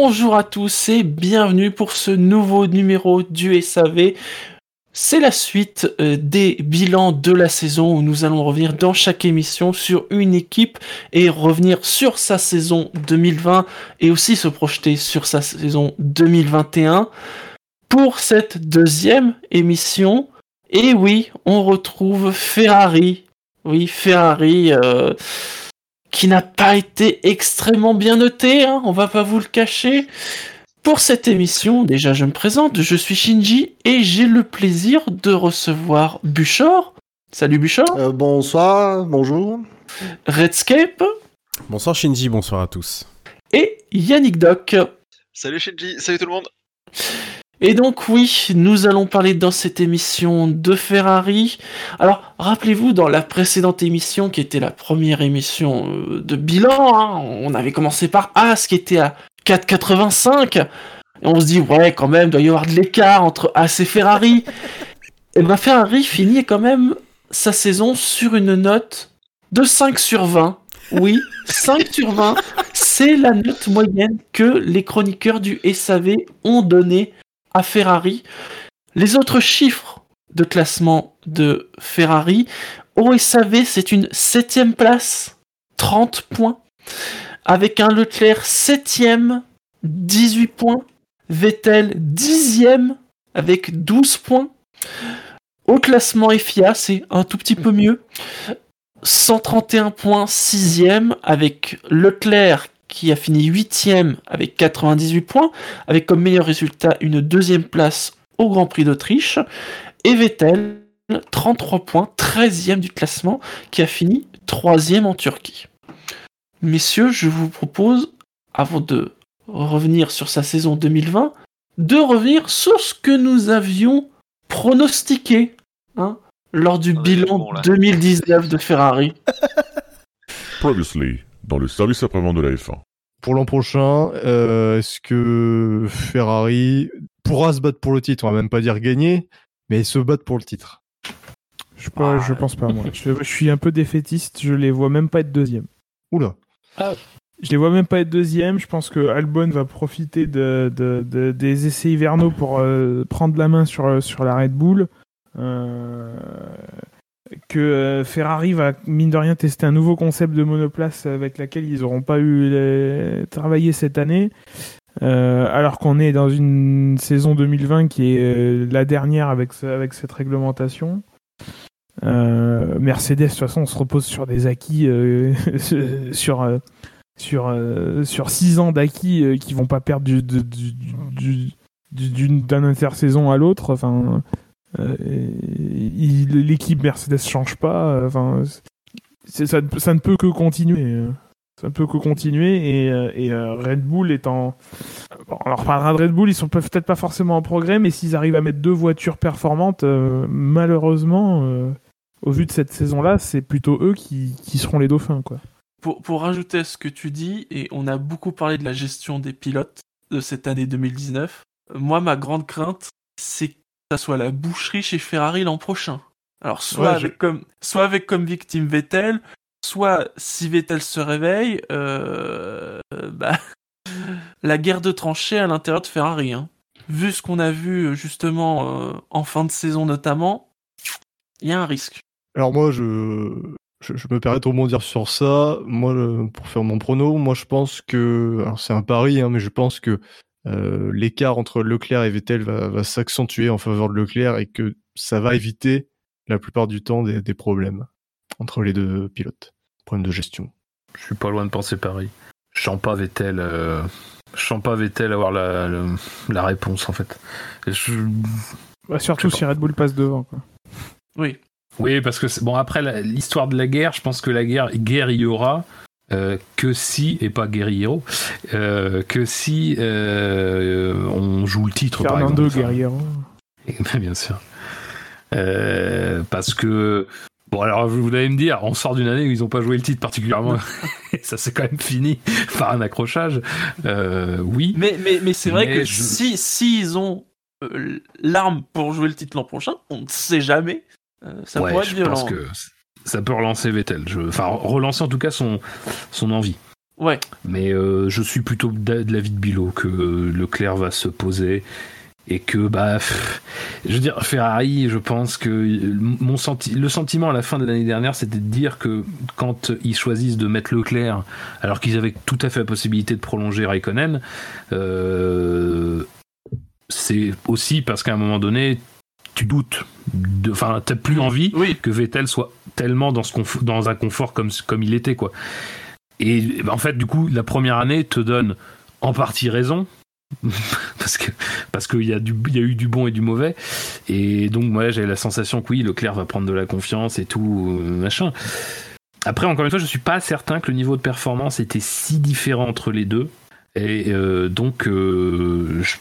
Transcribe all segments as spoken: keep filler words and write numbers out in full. Bonjour à tous et bienvenue pour ce nouveau numéro du S A V. C'est la suite des bilans de la saison où nous allons revenir dans chaque émission sur une équipe et revenir sur sa saison deux mille vingt et aussi se projeter sur sa saison deux mille vingt et un. Pour cette deuxième émission, et oui, on retrouve Ferrari. Oui, Ferrari... Euh... qui n'a pas été extrêmement bien noté, hein, on va pas vous le cacher. Pour cette émission, déjà je me présente, je suis Shinji et j'ai le plaisir de recevoir Buchor. Salut Buchor. Euh, bonsoir, bonjour. Redscape. Bonsoir Shinji, bonsoir à tous. Et Yannick Doc. Salut Shinji, salut tout le monde. Et donc oui, nous allons parler dans cette émission de Ferrari. Alors, rappelez-vous, dans la précédente émission, qui était la première émission euh, de bilan, hein, on avait commencé par Asse, qui était à quatre virgule quatre-vingt-cinq. Et on se dit, ouais, quand même, il doit y avoir de l'écart entre Asse et Ferrari. Et bien, Ferrari finit quand même sa saison sur une note de cinq sur vingt. Oui, cinq sur vingt, c'est la note moyenne que les chroniqueurs du S A V ont donnée à Ferrari. Les autres chiffres de classement de Ferrari, au S A V, c'est une septième place, trente points, avec un Leclerc septième, dix-huit points, Vettel dixième, avec douze points. Au classement F I A, c'est un tout petit peu mieux, cent trente et un points, sixième, avec Leclerc qui a fini huitième avec quatre-vingt-dix-huit points, avec comme meilleur résultat une deuxième place au Grand Prix d'Autriche, et Vettel, trente-trois points, treizième du classement, qui a fini troisième en Turquie. Messieurs, je vous propose, avant de revenir sur sa saison deux mille vingt, de revenir sur ce que nous avions pronostiqué, hein, lors du bilan bon, deux mille dix-neuf de Ferrari. Previously, dans le service après-vente de la F un. Pour l'an prochain, euh, est-ce que Ferrari pourra se battre pour le titre ? On va même pas dire gagner, mais se battre pour le titre. Je, pas, ah. je pense pas, moi. Je, je suis un peu défaitiste, je les vois même pas être deuxième. Oula. Ah. Je les vois même pas être deuxième, je pense que Albon va profiter de, de, de, des essais hivernaux pour euh, prendre la main sur, sur la Red Bull. Euh... que euh, Ferrari va mine de rien tester un nouveau concept de monoplace avec laquelle ils n'auront pas eu les... travaillé cette année, euh, alors qu'on est dans une saison deux mille vingt qui est euh, la dernière avec, ce... avec cette réglementation. euh, Mercedes, de toute façon, on se repose sur des acquis, euh, sur euh, sur euh, sur six ans d'acquis euh, qui vont pas perdre du, du, du, du, du, d'une, d'un intersaison à l'autre. Enfin, Euh, il, l'équipe Mercedes change pas, enfin, c'est, ça, ça ne peut que continuer, ça ne peut que continuer, et, et euh, Red Bull étant, bon, on leur parlera de Red Bull, ils sont peut-être pas forcément en progrès, mais s'ils arrivent à mettre deux voitures performantes, euh, malheureusement, euh, au vu de cette saison-là, c'est plutôt eux qui, qui seront les dauphins, quoi. Pour, pour rajouter à ce que tu dis, et on a beaucoup parlé de la gestion des pilotes de cette année deux mille dix-neuf, moi, ma grande crainte, c'est ça soit la boucherie chez Ferrari l'an prochain. Alors, soit, ouais, avec, je... comme, soit avec comme victime Vettel, soit si Vettel se réveille, euh, bah, la guerre de tranchées à l'intérieur de Ferrari. Hein. Vu ce qu'on a vu justement euh, en fin de saison notamment, il y a un risque. Alors moi, je, je, je me permets de rebondir sur ça. Moi, pour faire mon prono, moi je pense que... Alors c'est un pari, hein, mais je pense que Euh, l'écart entre Leclerc et Vettel va, va s'accentuer en faveur de Leclerc et que ça va éviter la plupart du temps des, des problèmes entre les deux pilotes. Problème de gestion. Je suis pas loin de penser pareil. Je sens pas Vettel, euh... je sens pas Vettel avoir la, la, la réponse en fait. Je... Bah, surtout je si Red Bull passe devant, quoi. Oui. Oui, parce que c'est... bon, après la, l'histoire de la guerre, je pense que la guerre, guerre il y aura. Euh, que si, et pas Guerriero, euh, que si euh, on joue le titre, Fernando, par exemple. Guerriero. Enfin, bien sûr. Euh, parce que, bon, alors vous allez me dire, on sort d'une année où ils n'ont pas joué le titre particulièrement, et ça s'est quand même fini par un accrochage. Euh, oui. Mais, mais, mais c'est vrai mais que je... si, si ils ont euh, l'arme pour jouer le titre l'an prochain, on ne sait jamais. Euh, ça ouais, pourrait être violent. Je pense que... ça peut relancer Vettel, je... enfin relancer en tout cas son, son envie. Ouais. Mais euh, je suis plutôt de l'avis de Bilo que Leclerc va se poser et que, bah, pff, je veux dire, Ferrari, je pense que mon senti- le sentiment à la fin de l'année dernière, c'était de dire que quand ils choisissent de mettre Leclerc, alors qu'ils avaient tout à fait la possibilité de prolonger Raikkonen, euh, c'est aussi parce qu'à un moment donné, tu doutes, enfin, t'as plus envie oui. que Vettel soit tellement dans, ce conf- dans un confort comme, comme il était, quoi. Et en fait, du coup, la première année te donne en partie raison, parce que parce qu'il y a du il y a eu du bon et du mauvais, et donc moi j'avais la sensation que oui, Leclerc va prendre de la confiance et tout machin. Après, encore une fois, je suis pas certain que le niveau de performance était si différent entre les deux, et euh, donc euh, je,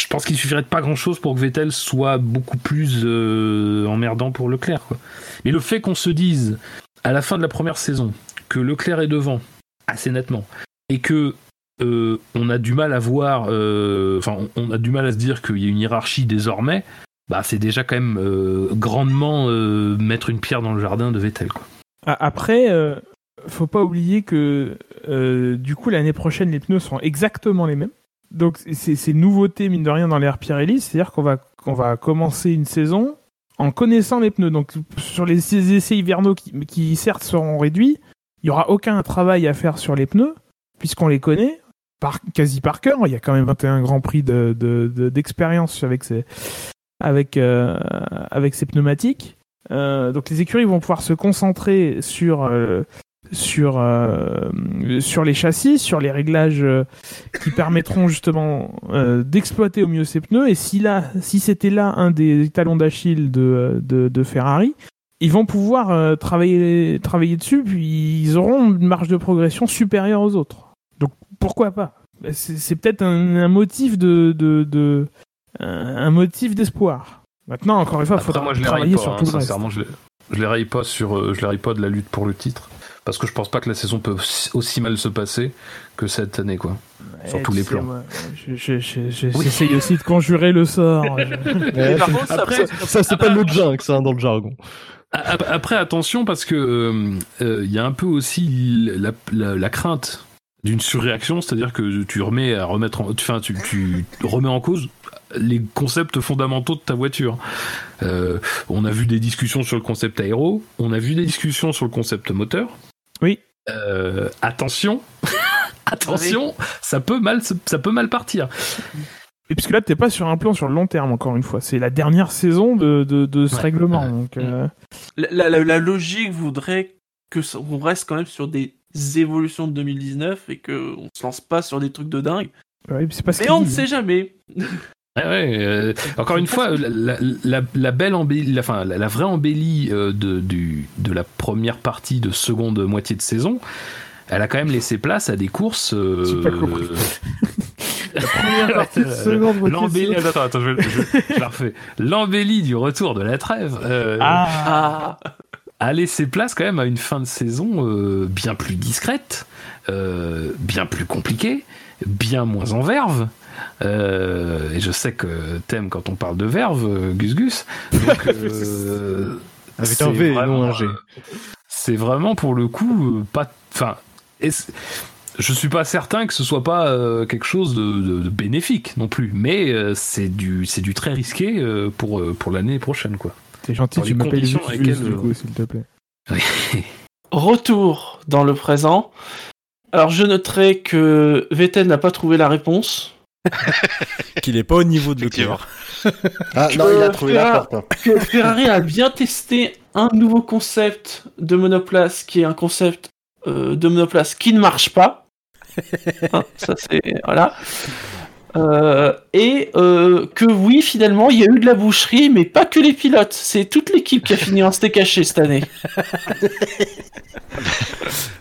je pense qu'il suffirait de pas grand chose pour que Vettel soit beaucoup plus euh, emmerdant pour Leclerc, quoi. Mais le fait qu'on se dise à la fin de la première saison que Leclerc est devant assez nettement, et que euh, on a du mal à voir, euh, enfin on a du mal à se dire qu'il y a une hiérarchie désormais, bah c'est déjà quand même euh, grandement euh, mettre une pierre dans le jardin de Vettel, quoi. Après, euh, faut pas oublier que euh, du coup l'année prochaine les pneus seront exactement les mêmes, donc c'est, c'est nouveauté mine de rien dans l'ère Pirelli, c'est-à-dire qu'on va qu'on va commencer une saison en connaissant les pneus, donc sur les essais hivernaux qui, qui certes seront réduits, il n'y aura aucun travail à faire sur les pneus, puisqu'on les connaît par, quasi par cœur. Il y a quand même vingt et un Grands Prix de, de, de, d'expérience avec ces, avec, euh, avec ces pneumatiques. Euh, donc les écuries vont pouvoir se concentrer sur, euh, sur, euh, sur les châssis, sur les réglages euh, qui permettront justement euh, d'exploiter au mieux ces pneus. Et si, là, si c'était là un des talons d'Achille de, de, de Ferrari, ils vont pouvoir euh, travailler, travailler dessus, puis ils auront une marge de progression supérieure aux autres. Donc pourquoi pas ? C'est, c'est peut-être un, un motif de, de, de un, un motif d'espoir. Maintenant, encore une fois, il faudra moi, je travailler pas, sur hein, tout le reste. Sincèrement, je les, je les raille pas sur, euh, je les raille pas de la lutte pour le titre, parce que je pense pas que la saison peut aussi mal se passer que cette année, quoi. Ouais, sur tous les plans. Moi, je, je, je, je, oui. J'essaye aussi de conjurer le sort. ouais, par contre, après, après, ça, ça c'est ah, pas bah, le jinx hein, dans le jargon. Après, attention, parce que il euh, euh, y a un peu aussi la, la, la crainte d'une surréaction, c'est-à-dire que tu remets à remettre, en, enfin, tu, tu remets en cause les concepts fondamentaux de ta voiture. Euh, on a vu des discussions sur le concept aéro, on a vu des discussions sur le concept moteur. Oui. Euh, attention, attention, oui. ça peut mal, ça peut mal partir. Et puisque là, t'es pas sur un plan sur le long terme, encore une fois. C'est la dernière saison de, de, de ce ouais, règlement. Donc, euh... la, la, la logique voudrait qu'on reste quand même sur des évolutions de deux mille dix-neuf et qu'on se lance pas sur des trucs de dingue. Ouais, c'est pas ce mais on dit, ne sait jamais. Ah ouais, euh, encore une fois, la, la, la belle embellie, la, enfin, la, la vraie embellie euh, de, du, de la première partie de seconde moitié de saison, elle a quand même laissé place à des courses. Euh, c'est pas cool. La première partie de seconde moitié. L'embellie. Attends, attends, je, je, je la refais. L'embellie du retour de la trêve euh, ah. a laissé place quand même à une fin de saison euh, bien plus discrète, euh, bien plus compliquée, bien moins en verve. Euh, et je sais que t'aimes quand on parle de verve, Gus Gus. Donc, euh, avec un V et non un G. C'est vraiment pour le coup euh, pas. Enfin. Je suis pas certain que ce soit pas euh, quelque chose de, de, de bénéfique non plus, mais euh, c'est du c'est du très risqué euh, pour euh, pour l'année prochaine, quoi. C'est gentil, dans tu m'appelles juste je... du coup, s'il te plaît. Retour dans le présent. Alors je noterai que Vettel n'a pas trouvé la réponse. Qu'il est pas au niveau de Leclerc. Ah non, il a trouvé Ferrari, la porte. Hein. Ferrari a bien testé un nouveau concept de monoplace qui est un concept euh, de monoplace qui ne marche pas. Hein, ça c'est voilà euh, et euh, que oui finalement il y a eu de la boucherie mais pas que les pilotes, c'est toute l'équipe qui a fini en steak haché cette année.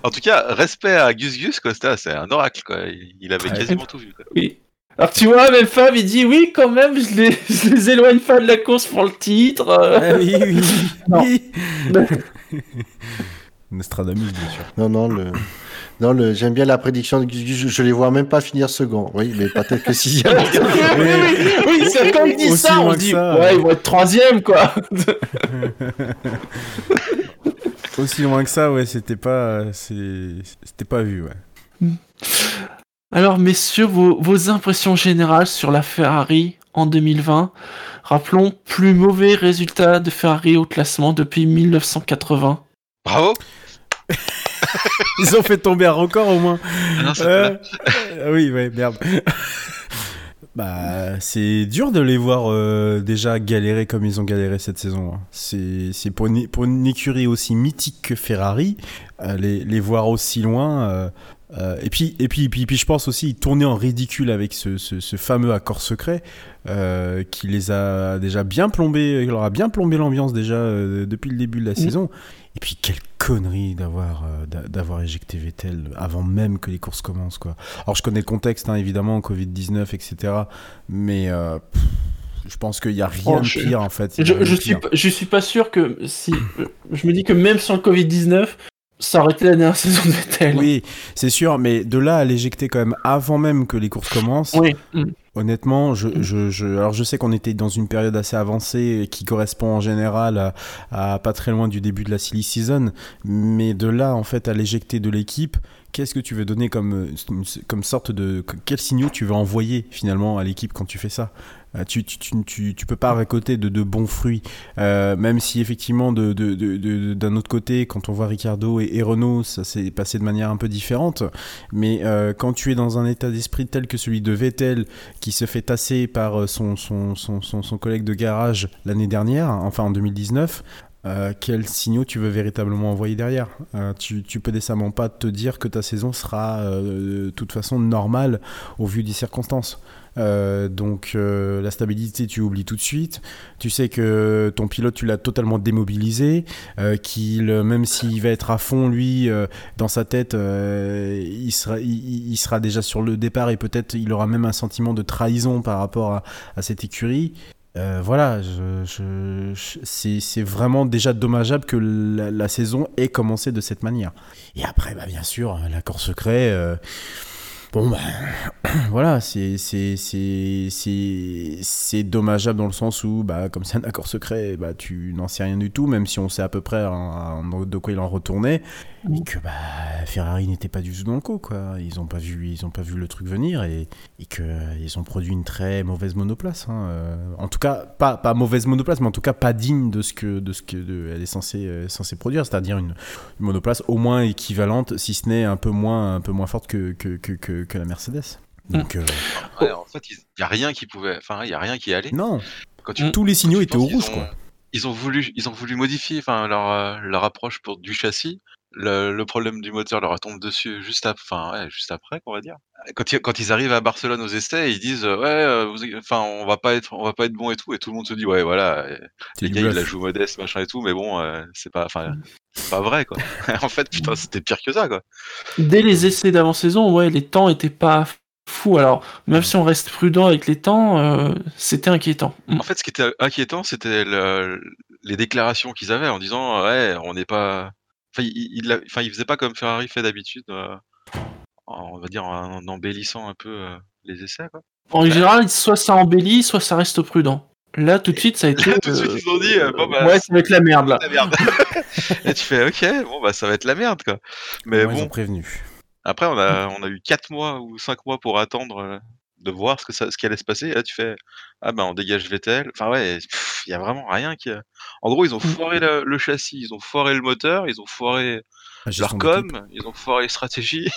En tout cas respect à Gus Gus Costa, c'est un oracle, quoi. Il avait ouais, quasiment tout vu, quoi. Oui. Alors tu vois même Fab il dit oui quand même je les, je les éloigne pas de la course pour le titre. Ah, oui oui, oui. oui. Nostradamus bien sûr. Non non le Non, le, j'aime bien la prédiction de Gus Gus, je, je les vois même pas finir second. Oui, mais peut-être que s'il y a... oui, oui, oui, oui, c'est quand il dit ça, on dit, ça, ouais, ils vont être troisième, quoi. Aussi loin que ça, ouais, c'était pas, c'est, c'était pas vu, ouais. Alors messieurs, vos, vos impressions générales sur la Ferrari en deux mille vingt. Rappelons, plus mauvais résultat de Ferrari au classement depuis mille neuf cent quatre-vingts. Bravo. Ils ont fait tomber un record au moins. Ah non, euh, euh, oui, ouais, merde. Bah, c'est dur de les voir euh, déjà galérer comme ils ont galéré cette saison. Hein. C'est, c'est pour, une, pour une écurie aussi mythique que Ferrari, euh, les, les voir aussi loin. Euh, euh, et puis, et puis, et puis, et puis, je pense aussi ils tournaient en ridicule avec ce, ce, ce fameux accord secret euh, qui les a déjà bien plombé, leur a bien plombé l'ambiance déjà euh, depuis le début de la oui. saison. Et puis quelle connerie d'avoir euh, d'avoir éjecté Vettel avant même que les courses commencent quoi. Alors je connais le contexte hein, évidemment Covid dix-neuf etc. Mais euh, pff, je pense qu'il y a rien oh, de pire je, en fait. Je, je suis p- je suis pas sûr que si je me dis que même sans le Covid dix-neuf ça aurait été la dernière saison de Vettel. Oui c'est sûr mais de là à l'éjecter quand même avant même que les courses commencent. Oui. Mmh. Honnêtement, je, je, je, alors je sais qu'on était dans une période assez avancée qui correspond en général à, à pas très loin du début de la silly season, mais de là en fait à l'éjecter de l'équipe, qu'est-ce que tu veux donner comme, comme sorte de quels signaux tu veux envoyer finalement à l'équipe quand tu fais ça? Tu tu tu tu tu peux pas récolter de de bons fruits, euh, même si effectivement de, de de de d'un autre côté quand on voit Ricardo et, et Renault ça s'est passé de manière un peu différente, mais euh, quand tu es dans un état d'esprit tel que celui de Vettel qui se fait tasser par son son son son, son collègue de garage l'année dernière, enfin en deux mille dix-neuf. Euh, quels signaux tu veux véritablement envoyer derrière? euh, tu, tu peux décemment pas te dire que ta saison sera euh, de toute façon normale au vu des circonstances. Euh, donc euh, la stabilité tu oublies tout de suite, tu sais que ton pilote tu l'as totalement démobilisé, euh, qu'il, même s'il va être à fond lui euh, dans sa tête euh, il, sera, il, il sera déjà sur le départ et peut-être il aura même un sentiment de trahison par rapport à, à cette écurie. Euh, voilà, je, je, je, c'est, c'est vraiment déjà dommageable que la, la saison ait commencé de cette manière. Et après, bah, bien sûr, l'accord secret, euh, bon, bah, voilà, c'est, c'est, c'est, c'est, c'est dommageable dans le sens où, bah, comme c'est un accord secret, bah, tu n'en sais rien du tout, même si on sait à peu près en, en, de quoi il en retournait. Et que bah, Ferrari n'était pas du tout dans le coup, quoi. Ils n'ont pas vu, ils ont pas vu le truc venir et, et qu'ils ont produit une très mauvaise monoplace. Hein. En tout cas, pas, pas mauvaise monoplace, mais en tout cas pas digne de ce que, de ce que de, elle est censée, euh, censée produire, c'est-à-dire une, une monoplace au moins équivalente, si ce n'est un peu moins, un peu moins forte que, que, que, que, que la Mercedes. Donc, euh... ouais, en fait, il n'y a rien qui pouvait, enfin, il n'y a rien qui allait. Non. Quand tu, tous les signaux étaient au rouge, ont, quoi. Ils ont voulu, ils ont voulu modifier, enfin, leur, leur approche pour du châssis. Le, le problème du moteur leur tombe dessus juste, à, fin, ouais, juste après, on va dire. Quand, quand ils arrivent à Barcelone aux essais, ils disent ouais, euh, vous, enfin, on va pas être, on va pas être bon et tout, et tout le monde se dit ouais, voilà, les gars ils la jouent modeste, machin et tout, mais bon, euh, c'est pas, enfin, c'est pas vrai quoi. En fait, putain, c'était pire que ça quoi. Dès les essais d'avant-saison, ouais, les temps étaient pas fous. Alors même si on reste prudent avec les temps, euh, c'était inquiétant. En fait, ce qui était inquiétant, c'était le, les déclarations qu'ils avaient en disant ouais, on n'est pas. Enfin, il, il, enfin, il faisait pas comme Ferrari fait d'habitude, euh, on va dire en, en embellissant un peu euh, les essais, quoi. En ouais. Général, soit ça embellit, soit ça reste prudent. Là, tout de suite, ça a été. Là, tout de suite, euh, ils ont dit, euh, bon, bah, ouais, ça va être la merde là. La merde. Et tu fais, ok, bon, bah, ça va être la merde, quoi. Mais bon, bon, ils ont prévenu. Après, on a, on a eu quatre mois ou cinq mois pour attendre. Euh, de voir ce que ça, ce qui allait se passer. Et là, tu fais ah ben on dégage Vettel. Enfin ouais, il y a vraiment rien qui. A... En gros, ils ont foiré le, le châssis, ils ont foiré le moteur, ils ont foiré ah, leur com, équipe. Ils ont foiré les stratégies.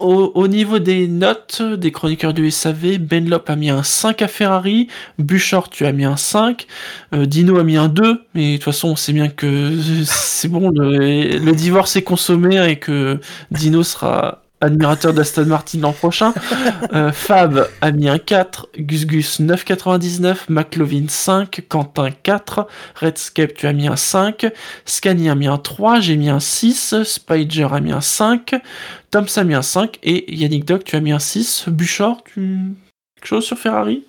au, au niveau des notes des chroniqueurs du S A V, Benlop a mis un cinq à Ferrari, Buchor tu as mis un cinq, euh, Dino a mis un deux. Mais de toute façon, on sait bien que c'est bon, le, le divorce est consommé et que Dino sera admirateur d'Aston Martin l'an prochain. euh, Fab a mis un quatre, Gus Gus neuf virgule quatre-vingt-dix-neuf, McLovin cinq, Quentin quatre, Redscape tu as mis un cinq, Scani a mis un trois, j'ai mis un six, Spider a mis un cinq, Tom a mis un cinq et Yannick Doc tu as mis un six. Buchor, tu... quelque chose sur Ferrari?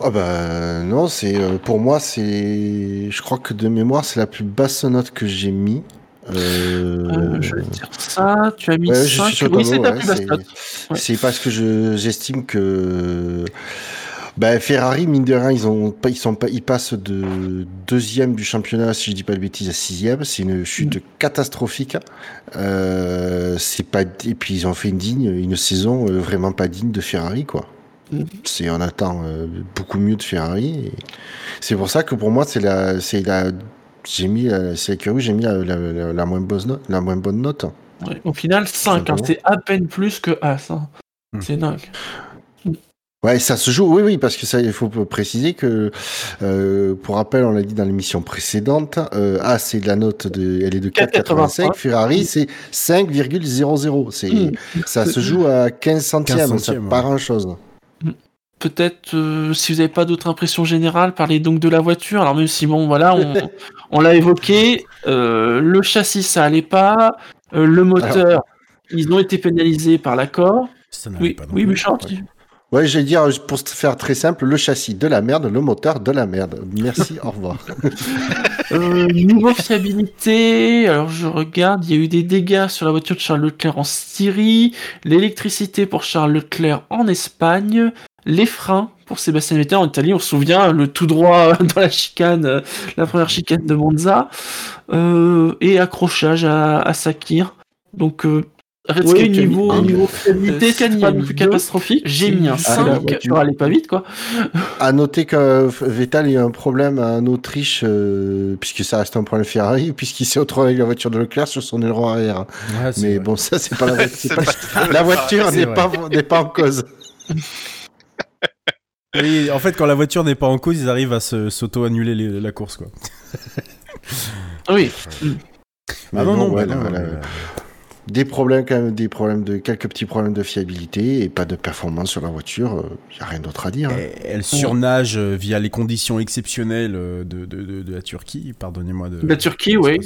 Oh bah non, c'est euh, pour moi c'est, je crois que de mémoire c'est la plus basse note que j'ai mis. Euh... Euh, je vais dire ça, tu as mis ouais, cinq, oui, c'est ta plus basse note. C'est parce que je, j'estime que Bah, Ferrari, mine de rien, ils, ont, ils, sont, ils passent de deuxième du championnat, si je ne dis pas de bêtises, à sixième. C'est une chute mmh. catastrophique. Euh, c'est pas, et puis, ils ont fait une, digne, une saison vraiment pas digne de Ferrari, quoi. Mmh. C'est, on attend euh, beaucoup mieux de Ferrari. Et c'est pour ça que pour moi, c'est la, c'est la, j'ai mis la, c'est la curieuse, j'ai mis la, la, la, la, moins bonne note, la moins bonne note. Ouais. Au final, cinq, c'est, hein, c'est à peine plus que As. Hein. Mmh. C'est dingue. Ouais, ça se joue, oui, oui, parce que ça, il faut préciser que, euh, pour rappel, on l'a dit dans l'émission précédente, euh, A, c'est de la note de, elle est de quatre virgule quatre-vingt-cinq, Ferrari, c'est cinq virgule zéro zéro. C'est, mmh. ça se joue à quinze centièmes, quinze centièmes, ça, ouais. Pas grand-chose. Peut-être, euh, si vous n'avez pas d'autres impressions générales, parlez donc de la voiture. Alors, même si, bon, voilà, on, on l'a évoqué, euh, le châssis, ça allait pas, euh, le moteur, alors, ils ont été pénalisés par l'accord. Ça n'allait oui, pas non oui, plus, Bouchard, ouais. Ouais, j'allais dire, pour faire très simple, le châssis de la merde, le moteur de la merde. Merci, au revoir. euh, niveau fiabilité, alors je regarde, il y a eu des dégâts sur la voiture de Charles Leclerc en Styrie, l'électricité pour Charles Leclerc en Espagne, les freins pour Sébastien Vettel en Italie, on se souvient, le tout droit dans la chicane, la première chicane de Monza, euh, et accrochage à, à Sakir. Donc... Euh, Redscape, oui, niveau, un, niveau fiabilité, c'est pas plus catastrophique. J'ai mis un cinq, tu vas aller pas vite, quoi. À noter que Vettel a eu un problème en Autriche, euh, puisque ça reste un problème Ferrari, puisqu'il s'est retrouvé avec la voiture de Leclerc sur son aileron arrière. Ouais, mais vrai. Bon, ça, c'est pas la voiture. c'est c'est pas pas la, la voiture n'est pas, n'est pas en cause. Et en fait, quand la voiture n'est pas en cause, ils arrivent à se, s'auto-annuler les, la course, quoi. Oui. Mais ah non, non, non, ouais, non, non, non, non. Des problèmes, quand même, des problèmes de, quelques petits problèmes de fiabilité et pas de performance sur la voiture, il n'y a rien d'autre à dire. Hein. Elle surnage via les conditions exceptionnelles de, de, de, de la Turquie, pardonnez-moi de... La Turquie, oui.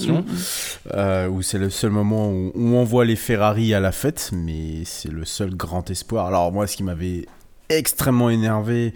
Euh, où c'est le seul moment où on envoie les Ferrari à la fête, mais c'est le seul grand espoir. Alors moi, ce qui m'avait... extrêmement énervé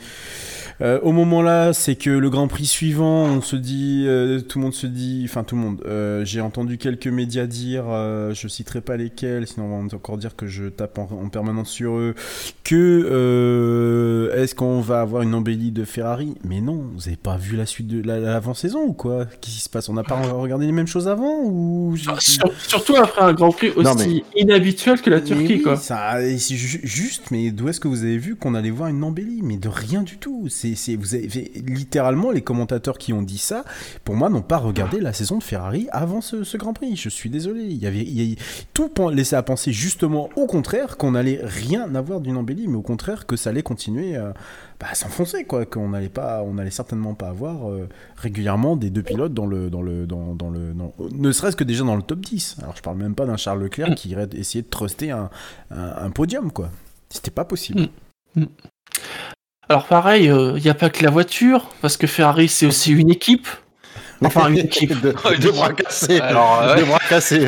euh, au moment là, c'est que le Grand Prix suivant, on se dit, euh, tout le monde se dit, enfin tout le monde, euh, j'ai entendu quelques médias dire, euh, je citerai pas lesquels, sinon on va encore dire que je tape en, en permanence sur eux, que euh, est-ce qu'on va avoir une embellie de Ferrari? Mais non, vous avez pas vu la suite de la, l'avant-saison ou quoi? Qu'est-ce qui se passe? On n'a pas regardé les mêmes choses avant ou ah, sur, surtout après un Grand Prix aussi non, mais... inhabituel que la Turquie, oui, quoi. Ça, c'est ju- juste, mais d'où est-ce que vous avez vu qu'on allait voir une embellie? Mais de rien du tout. C'est, c'est, vous avez, littéralement, les commentateurs qui ont dit ça, pour moi, n'ont pas regardé la saison de Ferrari avant ce, ce Grand Prix. Je suis désolé. Il y avait, il y a, tout laissé à penser justement au contraire qu'on n'allait rien avoir d'une embellie, mais au contraire que ça allait continuer à, bah, à s'enfoncer, quoi. Qu'on n'allait pas, on n'allait certainement pas avoir euh, régulièrement des deux pilotes dans le, dans le, dans, dans le, dans, ne serait-ce que déjà dans le top dix. Alors je parle même pas d'un Charles Leclerc qui irait essayer de truster un, un, un podium, quoi. C'était pas possible. Mm. Alors pareil, il euh, n'y a pas que la voiture, parce que Ferrari c'est aussi une équipe, enfin une équipe de, de bras cassés. Alors, euh, de ouais. bras cassés.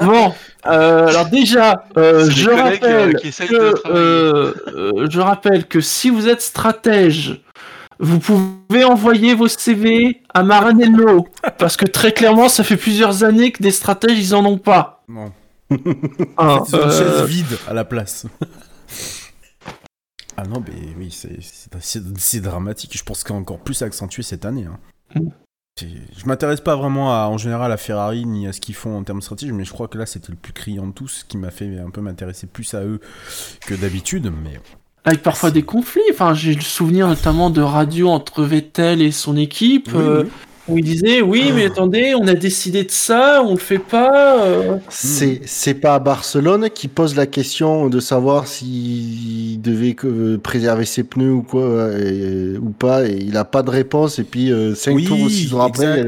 Bon, euh, alors déjà, euh, je rappelle qui, qui que euh, euh, je rappelle que si vous êtes stratège, vous pouvez envoyer vos C V à Maranello, parce que très clairement, ça fait plusieurs années que des stratèges ils en ont pas. Non. Ah, c'est euh... une chaise vide à la place. Ah non, mais oui, c'est, c'est, c'est, c'est dramatique. Je pense que c'est encore plus accentué cette année. Hein. Mmh. Je m'intéresse pas vraiment à, en général à Ferrari ni à ce qu'ils font en termes de stratégie, mais je crois que là, c'était le plus criant de tous, ce qui m'a fait un peu m'intéresser plus à eux que d'habitude. Mais... avec parfois c'est... des conflits. Enfin, j'ai le souvenir notamment de radio entre Vettel et son équipe. Oui, euh... oui. Où il disait, oui, mais attendez, on a décidé de ça, on le fait pas. Euh... C'est, c'est pas à Barcelone qui pose la question de savoir s'il devait que préserver ses pneus ou quoi, et, ou pas, et il a pas de réponse, et puis euh, cinq oui, tours ou six jours après,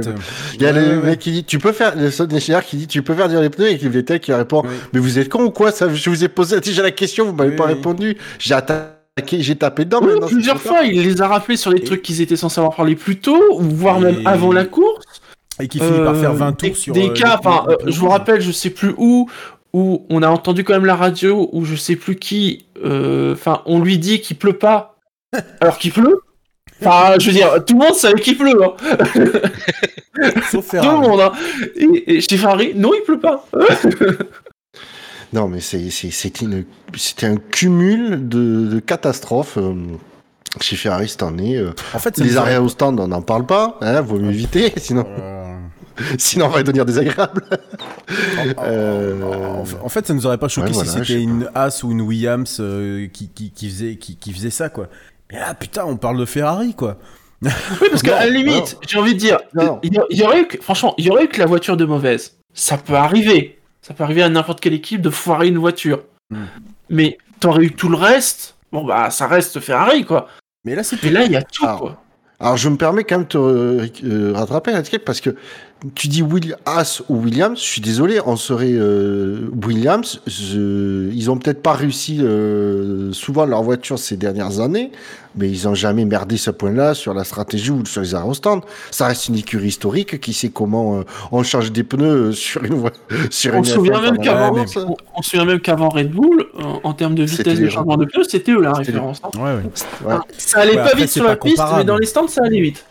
il y a le, y a ouais, le ouais. mec qui dit, tu peux faire, le ingénieur qui dit, tu peux faire dire les pneus, et Vettel qui répond, oui. mais vous êtes con ou quoi, ça, je vous ai posé déjà la question, vous m'avez oui, pas oui. répondu, j'ai attaqué. J'ai tapé dedans oui, plusieurs fois, il les a rappelés sur les et... trucs qu'ils étaient censés avoir parlé plus tôt, voire et... même avant la course. Et qui finit euh... par faire vingt tours des, sur... Des euh, cas, enfin, euh, je vous rappelle, je sais plus où, où on a entendu quand même la radio, où je sais plus qui, enfin, euh, on lui dit qu'il pleut pas, alors qu'il pleut. Enfin, je veux dire, tout le monde savait qu'il pleut, hein. Sauf Ferrari. Tout le monde, hein. Et, et chez Ferrari, non, il pleut pas. Non, mais c'est, c'est, c'est une, c'était un cumul de, de catastrophes. Chez Ferrari cette année, euh, en fait, les arrêts au stand, on n'en parle pas, hein, vaut mieux éviter, sinon, euh... sinon on va devenir désagréable. en, en, euh... en fait, ça ne nous aurait pas choqué ouais, si voilà, c'était une Asse ou une Williams euh, qui, qui, qui, faisait, qui, qui faisait ça, quoi. Mais là, putain, on parle de Ferrari, quoi. Oui, parce qu'à la limite, non. j'ai envie de dire, non. il y aurait eu que, franchement, il y aurait eu que la voiture de mauvaise. Ça peut arriver. Ça peut arriver à n'importe quelle équipe de foirer une voiture. Mm. Mais t'aurais eu tout le reste, bon, bah, ça reste Ferrari, quoi. Mais là, c'est... Et là, il y a tout, alors, quoi. Alors, je me permets quand même de te euh, euh, rattraper, Redscape, parce que tu dis Will, Haas ou Williams, je suis désolé, on serait euh, Williams. Je, ils ont peut-être pas réussi euh, souvent leur voiture ces dernières années, mais ils n'ont jamais merdé ce point-là sur la stratégie ou sur les arrêts au stand. Ça reste une écurie historique qui sait comment euh, on change des pneus sur une voiture. On se souvient même qu'avant, ouais, mais... on, on souvient même qu'avant Red Bull, en, en termes de vitesse de changement de pneus, c'était eux la c'était référence. Hein. Ouais, ouais. Enfin, ça allait ouais, pas après, vite sur la piste, mais dans les stands, ça allait vite.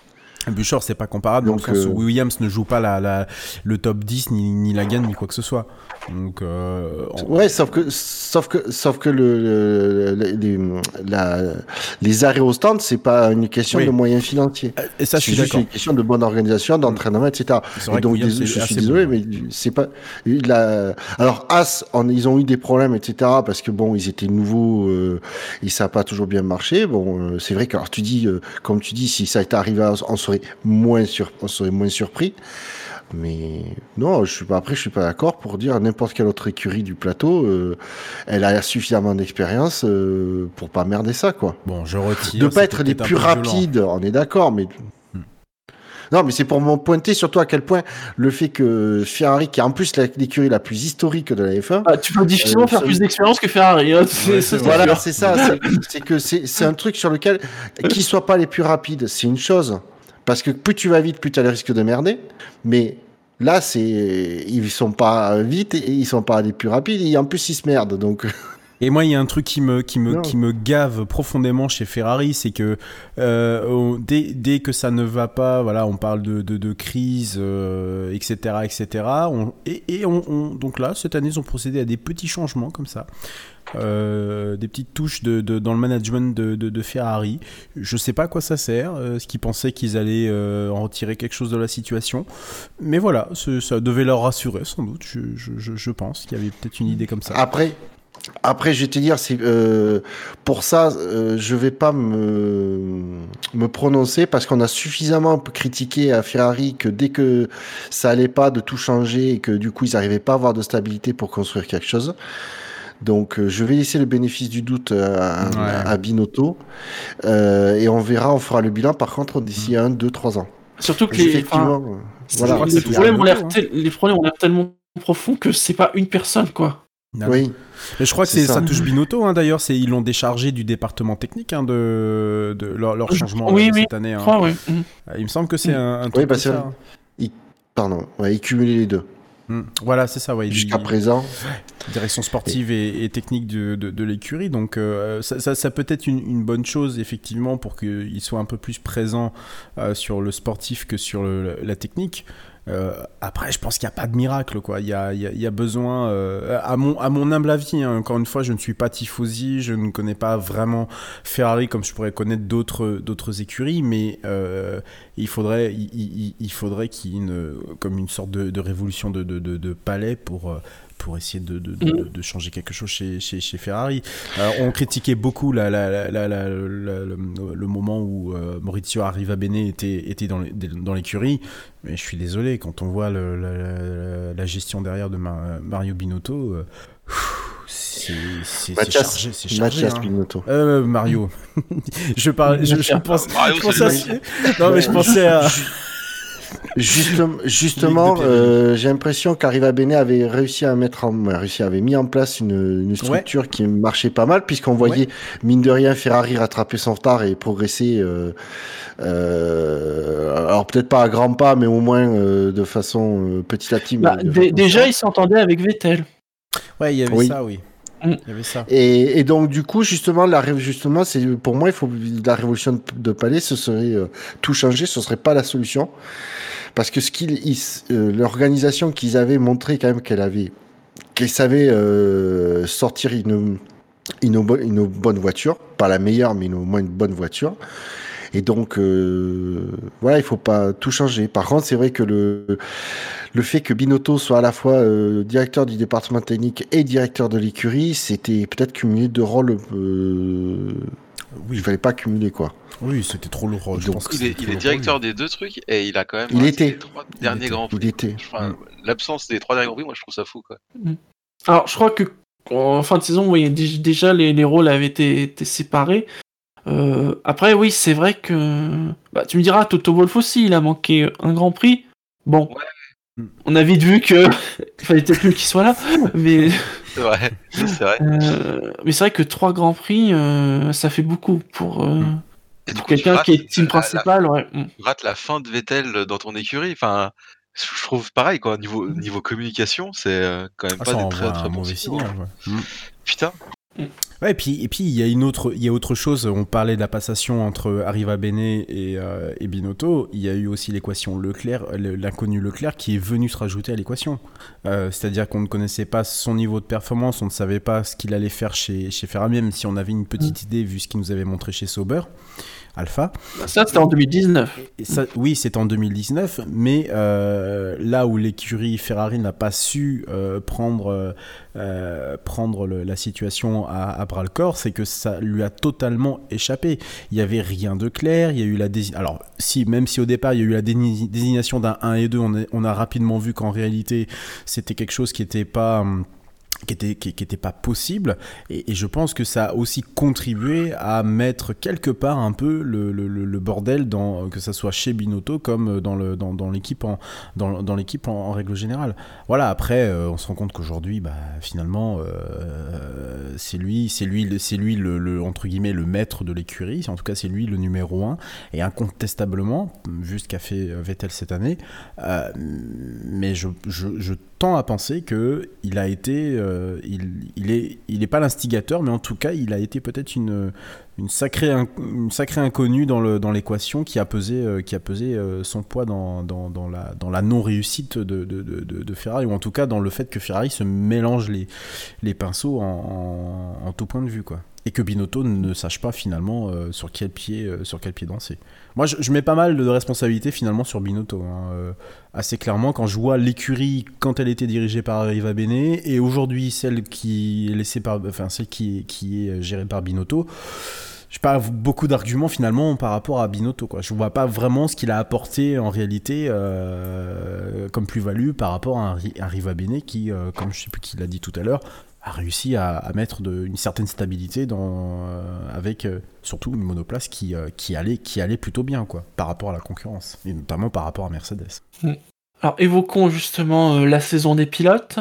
Buchor, c'est pas comparable, donc dans le sens où euh... Williams ne joue pas la, la, le top dix, ni, ni la gagne, ni quoi que ce soit. Donc, euh, on... Ouais, sauf que, sauf que, sauf que le, le, les, la, les arrêts au stand, c'est pas une question oui. de moyens financiers. Et ça, je suis d'accord. C'est une question de bonne organisation, d'entraînement, et cetera. Et donc, Williams, je suis désolé, bon. mais c'est pas. La... Alors, As, on, ils ont eu des problèmes, et cetera, parce que bon, ils étaient nouveaux, euh, et ça n'a pas toujours bien marché. Bon, euh, c'est vrai que, alors, tu dis, euh, comme tu dis, si ça était arrivé à, en soirée, moins sur... on serait moins surpris, mais non, je suis pas, après je suis pas d'accord pour dire n'importe quelle autre écurie du plateau euh, elle a suffisamment d'expérience euh, pour pas merder ça, quoi. Bon, je retire, de pas être les plus rapides, on est d'accord, mais hmm. non, mais c'est pour m'en pointer surtout à quel point le fait que Ferrari, qui est en plus l'écurie la plus historique de la F un, ah, tu peux difficilement euh, faire plus d'expérience que Ferrari, hein, c'est, ouais, c'est, voilà, c'est ça, c'est, c'est que c'est, c'est un truc sur lequel qu'ils soient pas les plus rapides, c'est une chose. Parce que plus tu vas vite, plus tu as le risque de merder. Mais là, c'est... ils sont pas vite, et ils sont pas les plus rapides, et en plus ils se merdent. Donc... Et moi, il y a un truc qui me, qui, me, qui me gave profondément chez Ferrari, c'est que euh, on, dès, dès que ça ne va pas, voilà, on parle de, de, de crise, euh, et cetera, et cetera. On, et et on, on, donc là, cette année, ils ont procédé à des petits changements comme ça. Euh, des petites touches de, de, dans le management de, de, de Ferrari. Je sais pas à quoi ça sert, euh, ce qu'ils pensaient qu'ils allaient euh, en retirer quelque chose de la situation, mais voilà, ce, ça devait leur rassurer sans doute, je, je, je pense qu'il y avait peut-être une idée comme ça. Après, après je vais te dire, c'est, euh, pour ça euh, je vais pas me, me prononcer, parce qu'on a suffisamment critiqué à Ferrari que dès que ça allait pas, de tout changer, et que du coup ils n'arrivaient pas à avoir de stabilité pour construire quelque chose. Donc, euh, je vais laisser le bénéfice du doute à, ouais. à, à Binotto. Euh, et on verra, on fera le bilan, par contre, d'ici à un, deux, trois ans. Surtout que les, enfin, voilà, les, problèmes ont l'air tel, les problèmes ont l'air tellement profonds que c'est pas une personne, quoi. Non. Oui. Et je crois que c'est, c'est ça. ça touche Binotto, hein, d'ailleurs. C'est, ils l'ont déchargé du département technique, hein, de, de leur, leur changement oui, là, oui, cette année. Hein. Crois, oui. Il me semble que c'est mmh. un, un truc. Oui, bah, c'est ça. Vrai. Il... Pardon, ouais, ils cumulent les deux. Mmh. Voilà, c'est ça. Ouais. Jusqu'à il... présent. Direction sportive et, et technique de, de, de l'écurie. Donc, euh, ça, ça, ça peut être une, une bonne chose, effectivement, pour qu'il soit un peu plus présent euh, sur le sportif que sur le, la technique. Euh, après, je pense qu'il n'y a pas de miracle, quoi. Il y a, il y a, il y a besoin, euh, à, mon, à mon humble avis, hein, encore une fois, je ne suis pas tifosi, je ne connais pas vraiment Ferrari comme je pourrais connaître d'autres, d'autres écuries, mais euh, il faudrait, il, il, il faudrait qu'il y ait une, comme une sorte de, de révolution de, de, de, de palais pour... Euh, pour essayer de, de, de, de changer quelque chose chez, chez, chez Ferrari. Alors, on critiquait beaucoup la, la, la, la, la, la, le, le moment où euh, Maurizio Arrivabene était, était dans, les, dans l'écurie, mais je suis désolé, quand on voit le, la, la, la gestion derrière de Mar- Mario Binotto, euh, c'est, c'est, Mathias, c'est chargé. C'est chargé, Mathias hein. Binotto. Euh, Mario. je, parle, je, je pense, Mario, je pense à... Non, mais je pensais à... Justement, justement euh, j'ai l'impression qu'Arrivabene avait réussi à mettre en, réussi, avait mis en place une, une structure ouais. qui marchait pas mal, puisqu'on voyait ouais. mine de rien Ferrari rattraper son retard et progresser. Euh, euh, alors peut-être pas à grands pas, mais au moins euh, de façon euh, petit à petit. Bah, d- déjà, ils s'entendaient avec Vettel. Ouais, il y avait oui. ça, oui. Il y avait ça. Et, et donc du coup justement, la, justement c'est, pour moi il faut, la révolution de, de palais, ce serait euh, tout changer, ce serait pas la solution, parce que ce qu'ils, ils, euh, l'organisation qu'ils avaient montré quand même qu'elle avait, qu'elle savait euh, sortir une, une, une bonne voiture, pas la meilleure, mais une, au moins une bonne voiture. Et donc, euh, voilà, il ne faut pas tout changer. Par contre, c'est vrai que le, le fait que Binotto soit à la fois euh, directeur du département technique et directeur de l'écurie, c'était peut-être cumulé de rôles. Euh, oui, il ne fallait pas cumuler, quoi. Oui, c'était trop lourd. Je pense il est, il est directeur rôle. Des deux trucs et il a quand même il était. les trois il derniers était. Grands Prix. Il était. Enfin, mmh. L'absence des trois derniers Grands Prix, moi, je trouve ça fou, quoi. Mmh. Alors, je crois que en fin de saison, vous voyez, déjà, les, les rôles avaient été, été séparés. Euh, après, oui, c'est vrai que... Bah, tu me diras, Toto Wolff aussi, il a manqué un Grand Prix. Bon, ouais. On a vite vu que... il fallait peut-être plus qu'il soit là, mais... C'est vrai, c'est vrai. Euh, mais c'est vrai que trois Grands Prix, euh, ça fait beaucoup pour, euh, pour coup, quelqu'un rates, qui est team principal. La, la, ouais. Tu rates la fin de Vettel dans ton écurie, enfin... Je trouve pareil, quoi. Niveau, niveau communication, c'est quand même ah, pas des très très mauvais signaux. Ouais. Mmh. Putain. Mmh. Ouais, et puis et puis il y a une autre il y a autre chose. On parlait de la passation entre Arrivabene et, euh, et Binotto. Il y a eu aussi l'équation Leclerc, l'inconnu Leclerc qui est venu se rajouter à l'équation. Euh, c'est-à-dire qu'on ne connaissait pas son niveau de performance, on ne savait pas ce qu'il allait faire chez chez Ferrari, même si on avait une petite mmh. idée vu ce qu'il nous avait montré chez Sauber. Alpha. Ça, c'était en deux mille dix-neuf. Et ça, oui, c'était en deux mille dix-neuf, mais euh, là où l'écurie Ferrari n'a pas su euh, prendre, euh, prendre le, la situation à, à bras-le-corps, c'est que ça lui a totalement échappé. Il n'y avait rien de clair, il y a eu la dési- Alors, si, même si au départ, il y a eu la dé- désignation d'un un et deux, on a, on a rapidement vu qu'en réalité, c'était quelque chose qui n'était pas... Hum, qui était, qui, qui était pas possible et, et je pense que ça a aussi contribué à mettre quelque part un peu le, le, le bordel dans, que ça soit chez Binotto comme dans, le, dans, dans l'équipe, en, dans, dans l'équipe en, en règle générale. Voilà, après euh, on se rend compte qu'aujourd'hui bah, finalement euh, c'est lui, c'est lui, c'est lui le, le, entre guillemets, le maître de l'écurie, en tout cas c'est lui le numéro un et incontestablement vu ce qu'a fait Vettel cette année euh, mais je, je, je tends à penser qu'il a été euh, il, il est, il est pas l'instigateur, mais en tout cas, il a été peut-être une, une sacrée, une sacrée inconnue dans le, dans l'équation qui a pesé, qui a pesé son poids dans, dans, dans la, dans la non-réussite de, de, de, de Ferrari, ou en tout cas dans le fait que Ferrari se mélange les, les pinceaux en, en, en tout point de vue, quoi. Et que Binotto ne sache pas finalement euh, sur quel pied, euh, sur quel pied danser. Moi, je, je mets pas mal de responsabilités finalement sur Binotto, hein, euh, assez clairement. Quand je vois l'écurie quand elle était dirigée par Arrivabene et aujourd'hui celle qui est laissée par, enfin celle qui, qui est gérée par Binotto, j'ai pas beaucoup d'arguments finalement par rapport à Binotto, quoi. Je vois pas vraiment ce qu'il a apporté en réalité euh, comme plus-value par rapport à Arrivabene qui, euh, comme je sais plus qui l'a dit tout à l'heure, a réussi à, à mettre de, une certaine stabilité dans, euh, avec euh, surtout une monoplace qui, euh, qui, allait, qui allait plutôt bien, quoi, par rapport à la concurrence, et notamment par rapport à Mercedes. Alors évoquons justement euh, la saison des pilotes.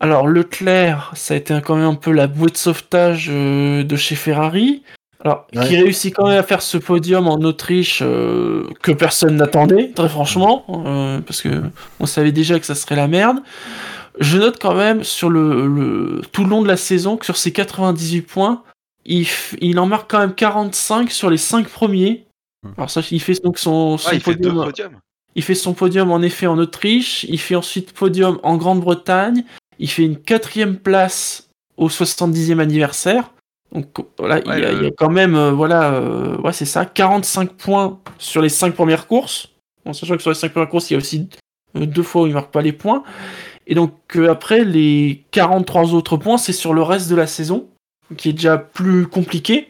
Alors Leclerc, ça a été quand même un peu la bouée de sauvetage euh, de chez Ferrari, alors, ouais. qui réussit quand même à faire ce podium en Autriche euh, que personne n'attendait, très franchement, euh, parce que on savait déjà que ça serait la merde. Je note quand même, sur le, le, tout le long de la saison, que sur ses quatre-vingt-dix-huit points, il, f- il en marque quand même quarante-cinq sur les cinq premiers. Alors ça, il fait donc son, son ah, podium. Il fait, il fait son podium, en effet, en Autriche. Il fait ensuite podium en Grande-Bretagne. Il fait une quatrième place au soixante-dixième anniversaire. Donc voilà, ouais, il, y a, euh... il y a quand même, euh, voilà, euh, ouais, c'est ça, quarante-cinq points sur les cinq premières courses. En sachant que sur les cinq premières courses, il y a aussi euh, deux fois où il ne marque pas les points. Et donc euh, après, les quarante-trois autres points, c'est sur le reste de la saison, qui est déjà plus compliqué,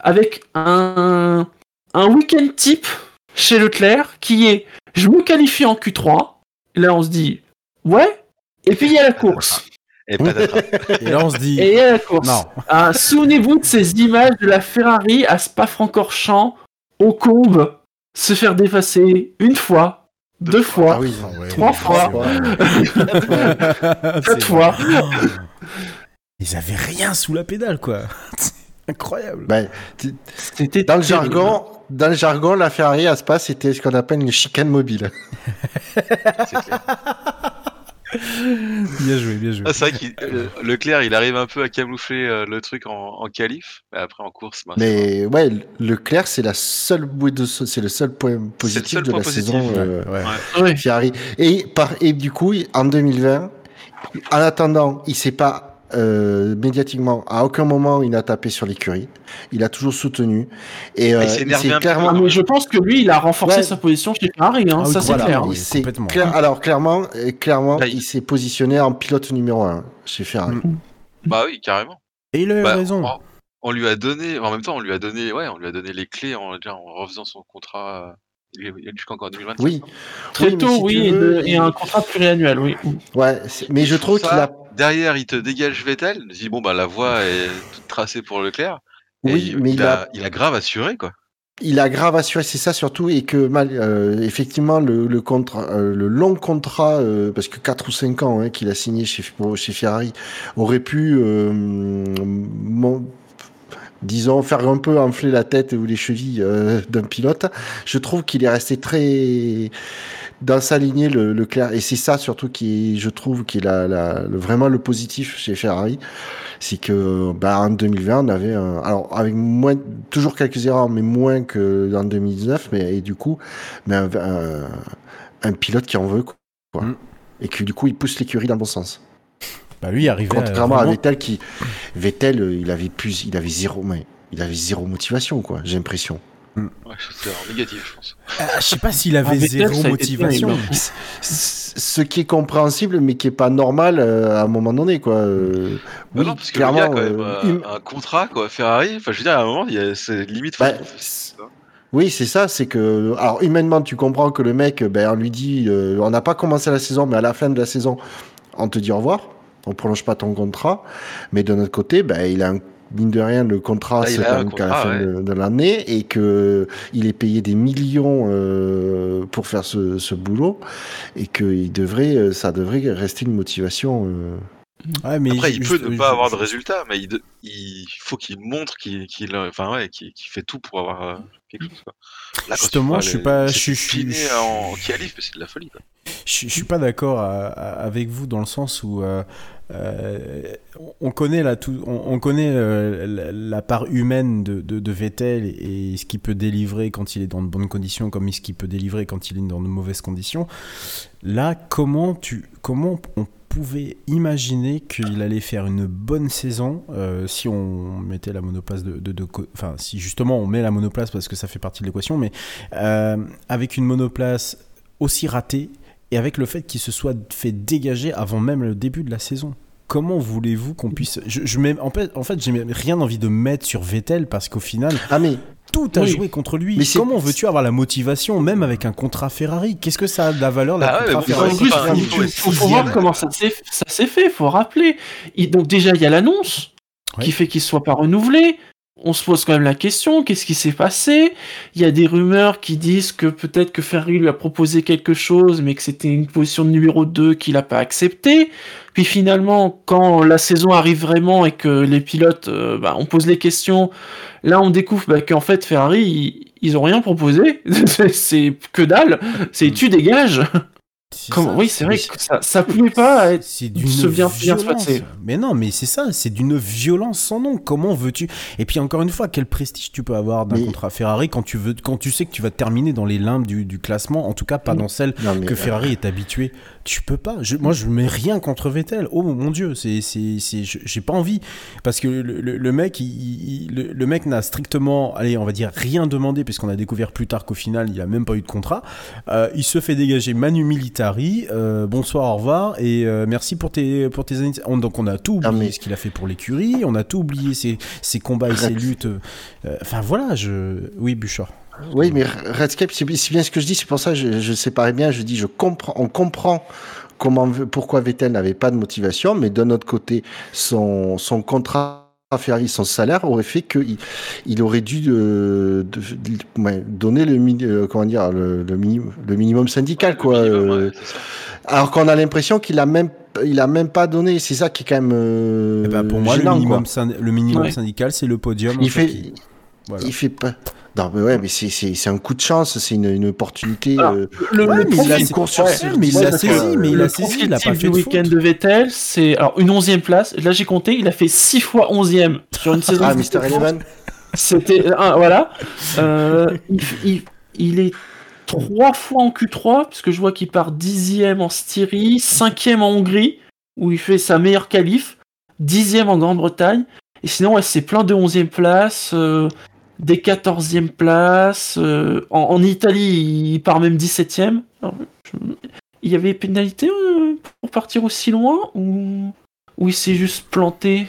avec un, un week-end type chez Leclerc, qui est « je me qualifie en Q trois », et là on se dit « ouais », et puis il y a la course. Et, et là on se dit « et il y a la course ». Ah, souvenez-vous de ces images de la Ferrari à Spa-Francorchamps, au Combe, se faire dépasser une fois, Deux, deux fois, ah oui, ouais, trois fois, quatre fois. Ils avaient rien sous la pédale, quoi. C'est incroyable. Bah, c'était dans le jargon, dans le jargon, la Ferrari à Spa, c'était ce qu'on appelle une chicane mobile. Bien joué, bien joué. Ah, c'est vrai que euh, Leclerc, il arrive un peu à camoufler euh, le truc en, en qualif, mais après en course. Bah, mais ouais, Leclerc, c'est la seule bouée de, c'est le seul point positif seul de point la positif, saison euh, ouais. Ouais. Ouais. Ferrari. Et par et du coup, en deux mille vingt, en attendant, il s'est pas euh, médiatiquement, à aucun moment il n'a tapé sur l'écurie. Il a toujours soutenu. Et, euh, et c'est clairement. Ah, mais je pense que lui, il a renforcé ouais. sa position chez Ferrari. Hein. Ah, oui, ça, c'est voilà, clair. C'est clair. Alors clairement, clairement, bah, il... il s'est positionné en pilote numéro un chez Ferrari. Mmh. Bah oui, carrément. Et il a eu bah, raison. On, on lui a donné. En même temps, on lui a donné. Ouais, on lui a donné les clés en, en refaisant son contrat. Jusqu'en deux mille vingt-cinq. Oui, très tôt, si oui, veux, et, et un contrat pluriannuel, oui. Ouais, mais je, je trouve qu'il a. Derrière, il te dégage Vettel, il dit bon, bah la voie est toute tracée pour Leclerc. Oui, mais il, il, a... A, il a grave assuré, quoi. Il a grave assuré, c'est ça surtout, et que mal, euh, effectivement, le, le, contra, euh, le long contrat, euh, parce que quatre ou cinq ans hein, qu'il a signé chez, chez Ferrari, aurait pu. Euh, mon... disons, faire un peu enfler la tête ou les chevilles euh, d'un pilote. Je trouve qu'il est resté très dans sa lignée, le, le clair. Et c'est ça, surtout, qui, je trouve, qui est la, la, le, vraiment le positif chez Ferrari. C'est que, bah, en deux mille vingt, on avait un, alors, avec moins, toujours quelques erreurs, mais moins que en deux mille dix-neuf, mais, et du coup, mais un, un, un pilote qui en veut, quoi. Mm. Et que, du coup, il pousse l'écurie dans le bon sens. Bah lui, arrivait contrairement à, à Vettel qui Vettel il avait plus il avait zéro mais il avait zéro motivation quoi, j'ai l'impression. Mm. Ouais, c'est négatif, je pense. Euh, je sais pas s'il avait ah, zéro Vettel, motivation. Bien, mais... Ce qui est compréhensible mais qui est pas normal euh, à un moment donné quoi. Euh, bah oui, non, parce clairement, que le gars, quand même, euh, il... un contrat quoi Ferrari, enfin je veux dire à un moment il y a c'est limite bah, c'est... Oui, c'est ça, c'est que alors humainement tu comprends que le mec ben on lui dit euh, on n'a pas commencé la saison mais à la fin de la saison on te dit au revoir. On ne prolonge pas ton contrat, mais de notre côté, bah, il a un, mine de rien le contrat, là, c'est quand même qu'à la fin ouais. de, de l'année et que il est payé des millions euh, pour faire ce, ce boulot et que il devrait, ça devrait rester une motivation. Euh... Ouais, mais après, il, il peut je, ne je, pas je, avoir je, de résultats, mais il, de, il faut qu'il montre qu'il, qu'il, enfin, ouais, qu'il, qu'il fait tout pour avoir euh, quelque chose. Quoi. Là, justement, je suis les, pas, je suis en qualif, mais c'est de la folie. Quoi. Je, je suis pas d'accord à, à, avec vous dans le sens où euh, euh, on connaît la tout, on, on connaît euh, la, la part humaine de, de, de Vettel et ce qu'il peut délivrer quand il est dans de bonnes conditions, comme ce qu'il peut délivrer quand il est dans de mauvaises conditions. Là, comment tu, comment on pouvait imaginer qu'il allait faire une bonne saison euh, si on mettait la monoplace de, de, de, de enfin si justement on met la monoplace parce que ça fait partie de l'équation, mais euh, avec une monoplace aussi ratée et avec le fait qu'il se soit fait dégager avant même le début de la saison. Comment voulez-vous qu'on puisse je, je mets en fait en fait j'ai rien envie de mettre sur Vettel parce qu'au final ah mais tout a oui. joué contre lui. Mais comment veux-tu avoir la motivation, même avec un contrat Ferrari ? Qu'est-ce que ça a de la valeur, la ah contrat ouais, Ferrari ? En plus, il faut, faut voir comment ça s'est, ça s'est fait, il faut rappeler. Et donc déjà, il y a l'annonce ouais. qui fait qu'il ne soit pas renouvelé. On se pose quand même la question, qu'est-ce qui s'est passé ? Il y a des rumeurs qui disent que peut-être que Ferrari lui a proposé quelque chose, mais que c'était une position de numéro deux qu'il n'a pas acceptée. Puis finalement, quand la saison arrive vraiment et que les pilotes, euh, bah, on pose les questions, là on découvre bah, qu'en fait Ferrari, ils, ils ont rien proposé. C'est que dalle, c'est tu dégages. C'est Comment, ça, oui, c'est, c'est vrai que c'est, ça, ça pouvait pas être, c'est d'une se vient bien se passer. Mais non, mais c'est ça, c'est d'une violence sans nom. Comment veux-tu ? Et puis encore une fois, quel prestige tu peux avoir d'un mais... contrat Ferrari quand tu veux, quand tu sais que tu vas terminer dans les limbes du, du classement, en tout cas pas dans celle non, mais, que Ferrari euh... est habitué. Tu peux pas. Je, moi, je mets rien contre Vettel. Oh mon Dieu, c'est, c'est, c'est, j'ai pas envie parce que le, le, le mec, il, il, le, le mec n'a strictement, allez, on va dire rien demandé, puisqu'on a découvert plus tard qu'au final, il a même pas eu de contrat. Euh, il se fait dégager manu militari. Harry, euh, bonsoir, au revoir et euh, merci pour tes pour tes années. On, donc on a tout oublié non, mais... ce qu'il a fait pour l'écurie, on a tout oublié ses, ses combats et Red... ses luttes. Enfin euh, voilà, je oui Buchor. Oui mais Redscape, c'est bien ce que je dis, c'est pour ça que je, je séparais bien. Je dis je comprends, on comprend comment pourquoi Vettel n'avait pas de motivation, mais d'un autre côté son son contrat. Ferrari, son salaire aurait fait qu'il il aurait dû euh, de, de, ouais, donner le, euh, comment dire, le, le, minimum, le minimum syndical. Ouais, quoi, minimum, euh, ouais, alors qu'on a l'impression qu'il n'a même, même pas donné. C'est ça qui est quand même euh, bah pour moi, gênant, le minimum, synd- le minimum ouais. syndical, c'est le podium. Il fait, fait voilà. il fait pas... Non, mais ouais, mais c'est, c'est, c'est un coup de chance, c'est une, une opportunité. Ah, euh... Le ouais, mais il a une course sur scène, mais il l'a saisi, mais il l'a saisi, il a pas fait de faute. Le week-end de Vettel, c'est alors une onzième place. Là, j'ai compté, il a fait six fois onzième sur une saison. Ah, Mister Eleven. C'était ah, voilà. Euh, il, il, il est trois fois en Q trois, puisque je vois qu'il part dixième en Styrie, cinquième en Hongrie, où il fait sa meilleure qualif. dixième en Grande-Bretagne. Et sinon, ouais, c'est plein de onzième place, euh, des quatorzième place. Euh, en, en Italie, il part même dix-septième. Alors, je... Il y avait pénalité euh, pour partir aussi loin ou... ou il s'est juste planté?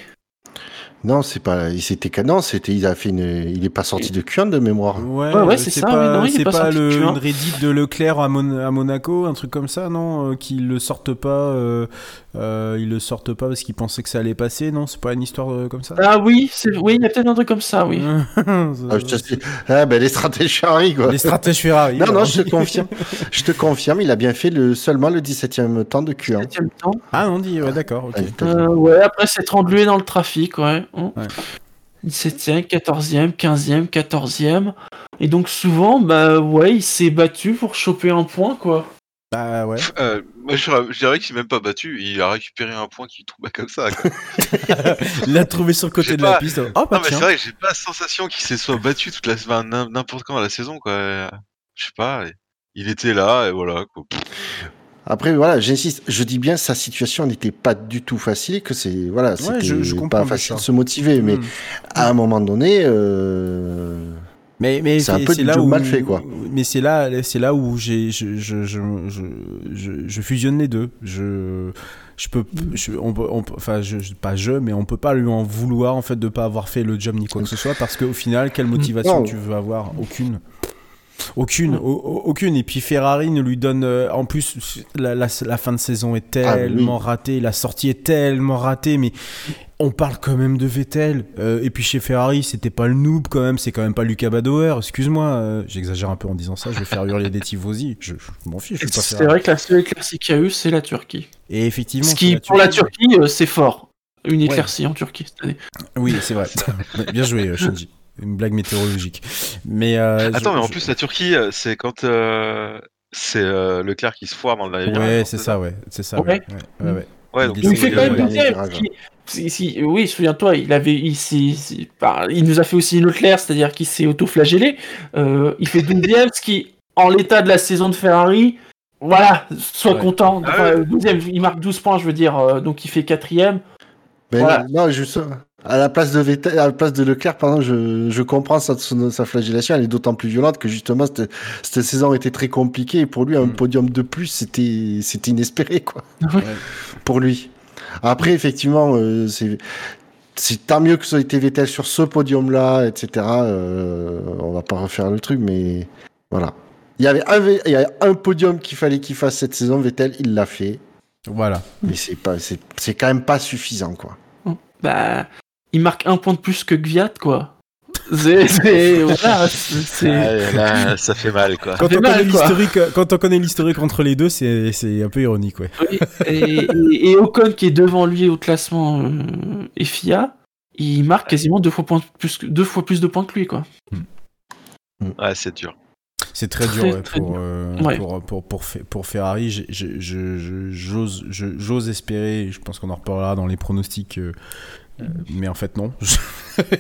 Non, c'est pas. Il s'était non, c'était. Il a fait une. Il est pas sorti de Q un de mémoire. Ouais, ouais, ouais c'est, c'est ça. Pas, non, il c'est est pas, pas le une Reddit de Leclerc à, Mon- à Monaco, un truc comme ça, non, euh, qu'ils le sortent pas. Euh, euh, ils le sortent pas parce qu'ils pensaient que ça allait passer, non, c'est pas une histoire euh, comme ça. Ah oui, c'est. Oui, il y a peut-être un truc comme ça, oui. ah, je te... ah ben les stratèges Ferrari quoi. Les stratèges Ferrari. non, non, je te confirme. je te confirme, il a bien fait le seulement le dix-septième temps de Q un. dix-septième temps. Ah on dit, ouais, d'accord. Okay. Euh, ouais, après s'être englué dans le trafic, ouais. Oh. Ouais. dix-septième, quatorzième, quinzième, quatorzième. Et donc souvent, bah ouais, il s'est battu pour choper un point, quoi. Bah ouais. Euh, moi, je, je dirais qu'il s'est même pas battu, il a récupéré un point qui tombait comme ça, quoi. Il l'a trouvé sur le côté j'ai de pas... la piste. Oh, bah, non, mais c'est vrai que j'ai pas la sensation qu'il s'est soit battu toute la semaine, n'importe quand à la saison, quoi. Je sais pas, il était là, et voilà, quoi. Après, voilà, j'insiste, je dis bien sa situation n'était pas du tout facile, que c'est, voilà, c'était ouais, je, je pas facile de se motiver, mais mmh. à un moment donné, euh... mais, mais c'est un peu c'est du là job où, mal fait, quoi. Mais c'est là, c'est là où j'ai, je, je, je, je, je, je fusionne les deux. Je, je peux, je, on, on, enfin, je, pas je, mais on peut pas lui en vouloir en fait de pas avoir fait le job ni quoi que ce soit, parce qu'au final, quelle motivation non. tu veux avoir ? Aucune. Aucune, mmh. aucune. Et puis Ferrari ne lui donne. Euh, en plus, la, la, la fin de saison est tellement ah, oui. ratée, la sortie est tellement ratée, mais on parle quand même de Vettel. Euh, et puis chez Ferrari, c'était pas le noob quand même, c'est quand même pas Luca Badoer. Excuse-moi, euh, j'exagère un peu en disant ça, je vais faire hurler des tifosi. Je, je m'en fiche. Je pas c'est Ferrari. Vrai que la seule éclaircie qu'il y a eu, c'est la Turquie. Et effectivement. Ce qui, la pour la Turquie, euh, c'est fort. Une éclaircie ouais. en Turquie cette année. Oui, c'est vrai. Bien joué, Shinji. Une blague météorologique. Mais euh, attends, je, mais en je... plus la Turquie, c'est quand euh, c'est euh, Leclerc qui se foire dans le dernier virage. Ouais, c'est ça, ouais, c'est ça. Ouais, ouais, ouais. ouais. ouais donc, il fait quand même deuxième. Oui, souviens-toi, il avait, il, il, il, il nous a fait aussi une Leclerc, c'est-à-dire qu'il s'est auto-flagellé. Euh, il fait douzième, ce qui, en l'état de la saison de Ferrari, voilà, sois ouais. content. Enfin, douzième, il marque douze points, je veux dire, donc il fait quatrième. Mais voilà. non, non, juste. À la place de Vettel, à la place de Leclerc, pardon, je, je comprends sa, sa flagellation, elle est d'autant plus violente que justement cette, cette saison était très compliquée et pour lui un mmh. podium de plus c'était c'était inespéré quoi. Ouais. Pour lui. Après effectivement euh, c'est c'est tant mieux que ça ait été Vettel sur ce podium là, et cetera. Euh, on va pas refaire le truc mais voilà. Il y avait un il y avait un podium qu'il fallait qu'il fasse cette saison, Vettel il l'a fait. Voilà. Mais c'est pas c'est c'est quand même pas suffisant quoi. Bah il marque un point de plus que Kvyat, quoi. C'est, c'est, voilà, c'est... Ah, là, ça fait mal, quoi. Quand, on, mal, connaît quoi. L'historique, quand on connaît l'historique entre les deux, c'est, c'est un peu ironique, ouais. Oui, et, et, et Ocon, qui est devant lui au classement euh, F I A, il marque quasiment deux fois, point plus, deux fois plus de points que lui, quoi. Ouais, c'est dur. C'est très, très dur ouais, très pour, dur. Euh, ouais. pour, pour, pour, pour Ferrari. J'ai, j'ai, j'ai, j'ose, j'ose espérer, je pense qu'on en reparlera dans les pronostics... Euh, Euh, mais en fait non.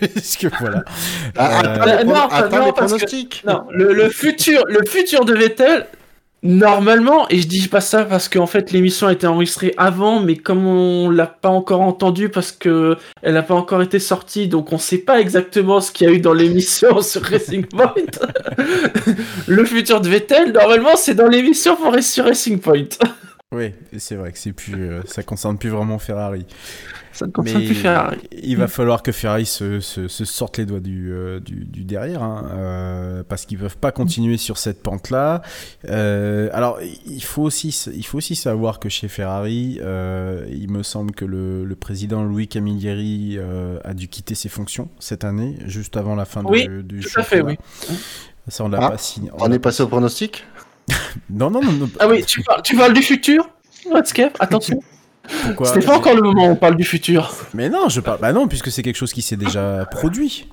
Est-ce que voilà. Ah, euh, euh, non, attends, non, parce que, non, le, le futur, le futur de Vettel, normalement, et je dis pas ça parce qu'en fait l'émission a été enregistrée avant, mais comme on l'a pas encore entendu parce que elle a pas encore été sortie, donc on sait pas exactement ce qu'il y a eu dans l'émission sur Racing Point. Le futur de Vettel, normalement, c'est dans l'émission pour sur Racing Point. Oui, c'est vrai que c'est plus, euh, ça concerne plus vraiment Ferrari. Ça ne concerne mais plus Ferrari. Il va falloir que Ferrari se, se, se sorte les doigts du, euh, du, du derrière, hein, euh, parce qu'ils peuvent pas continuer sur cette pente-là. Euh, alors, il faut aussi, il faut aussi savoir que chez Ferrari, euh, il me semble que le, le président Louis Camilleri euh, a dû quitter ses fonctions cette année, juste avant la fin oui, de, du championnat. Oui, tout à fait, oui. Ça, on l'a ah, pas signé. On, on est passé au pronostic. Non, non, non, non. Ah oui, tu parles, tu parles du futur, Redscape, attention. Pourquoi ? C'était pas encore le moment où on parle du futur. Mais non, je parle. Bah non, puisque c'est quelque chose qui s'est déjà produit.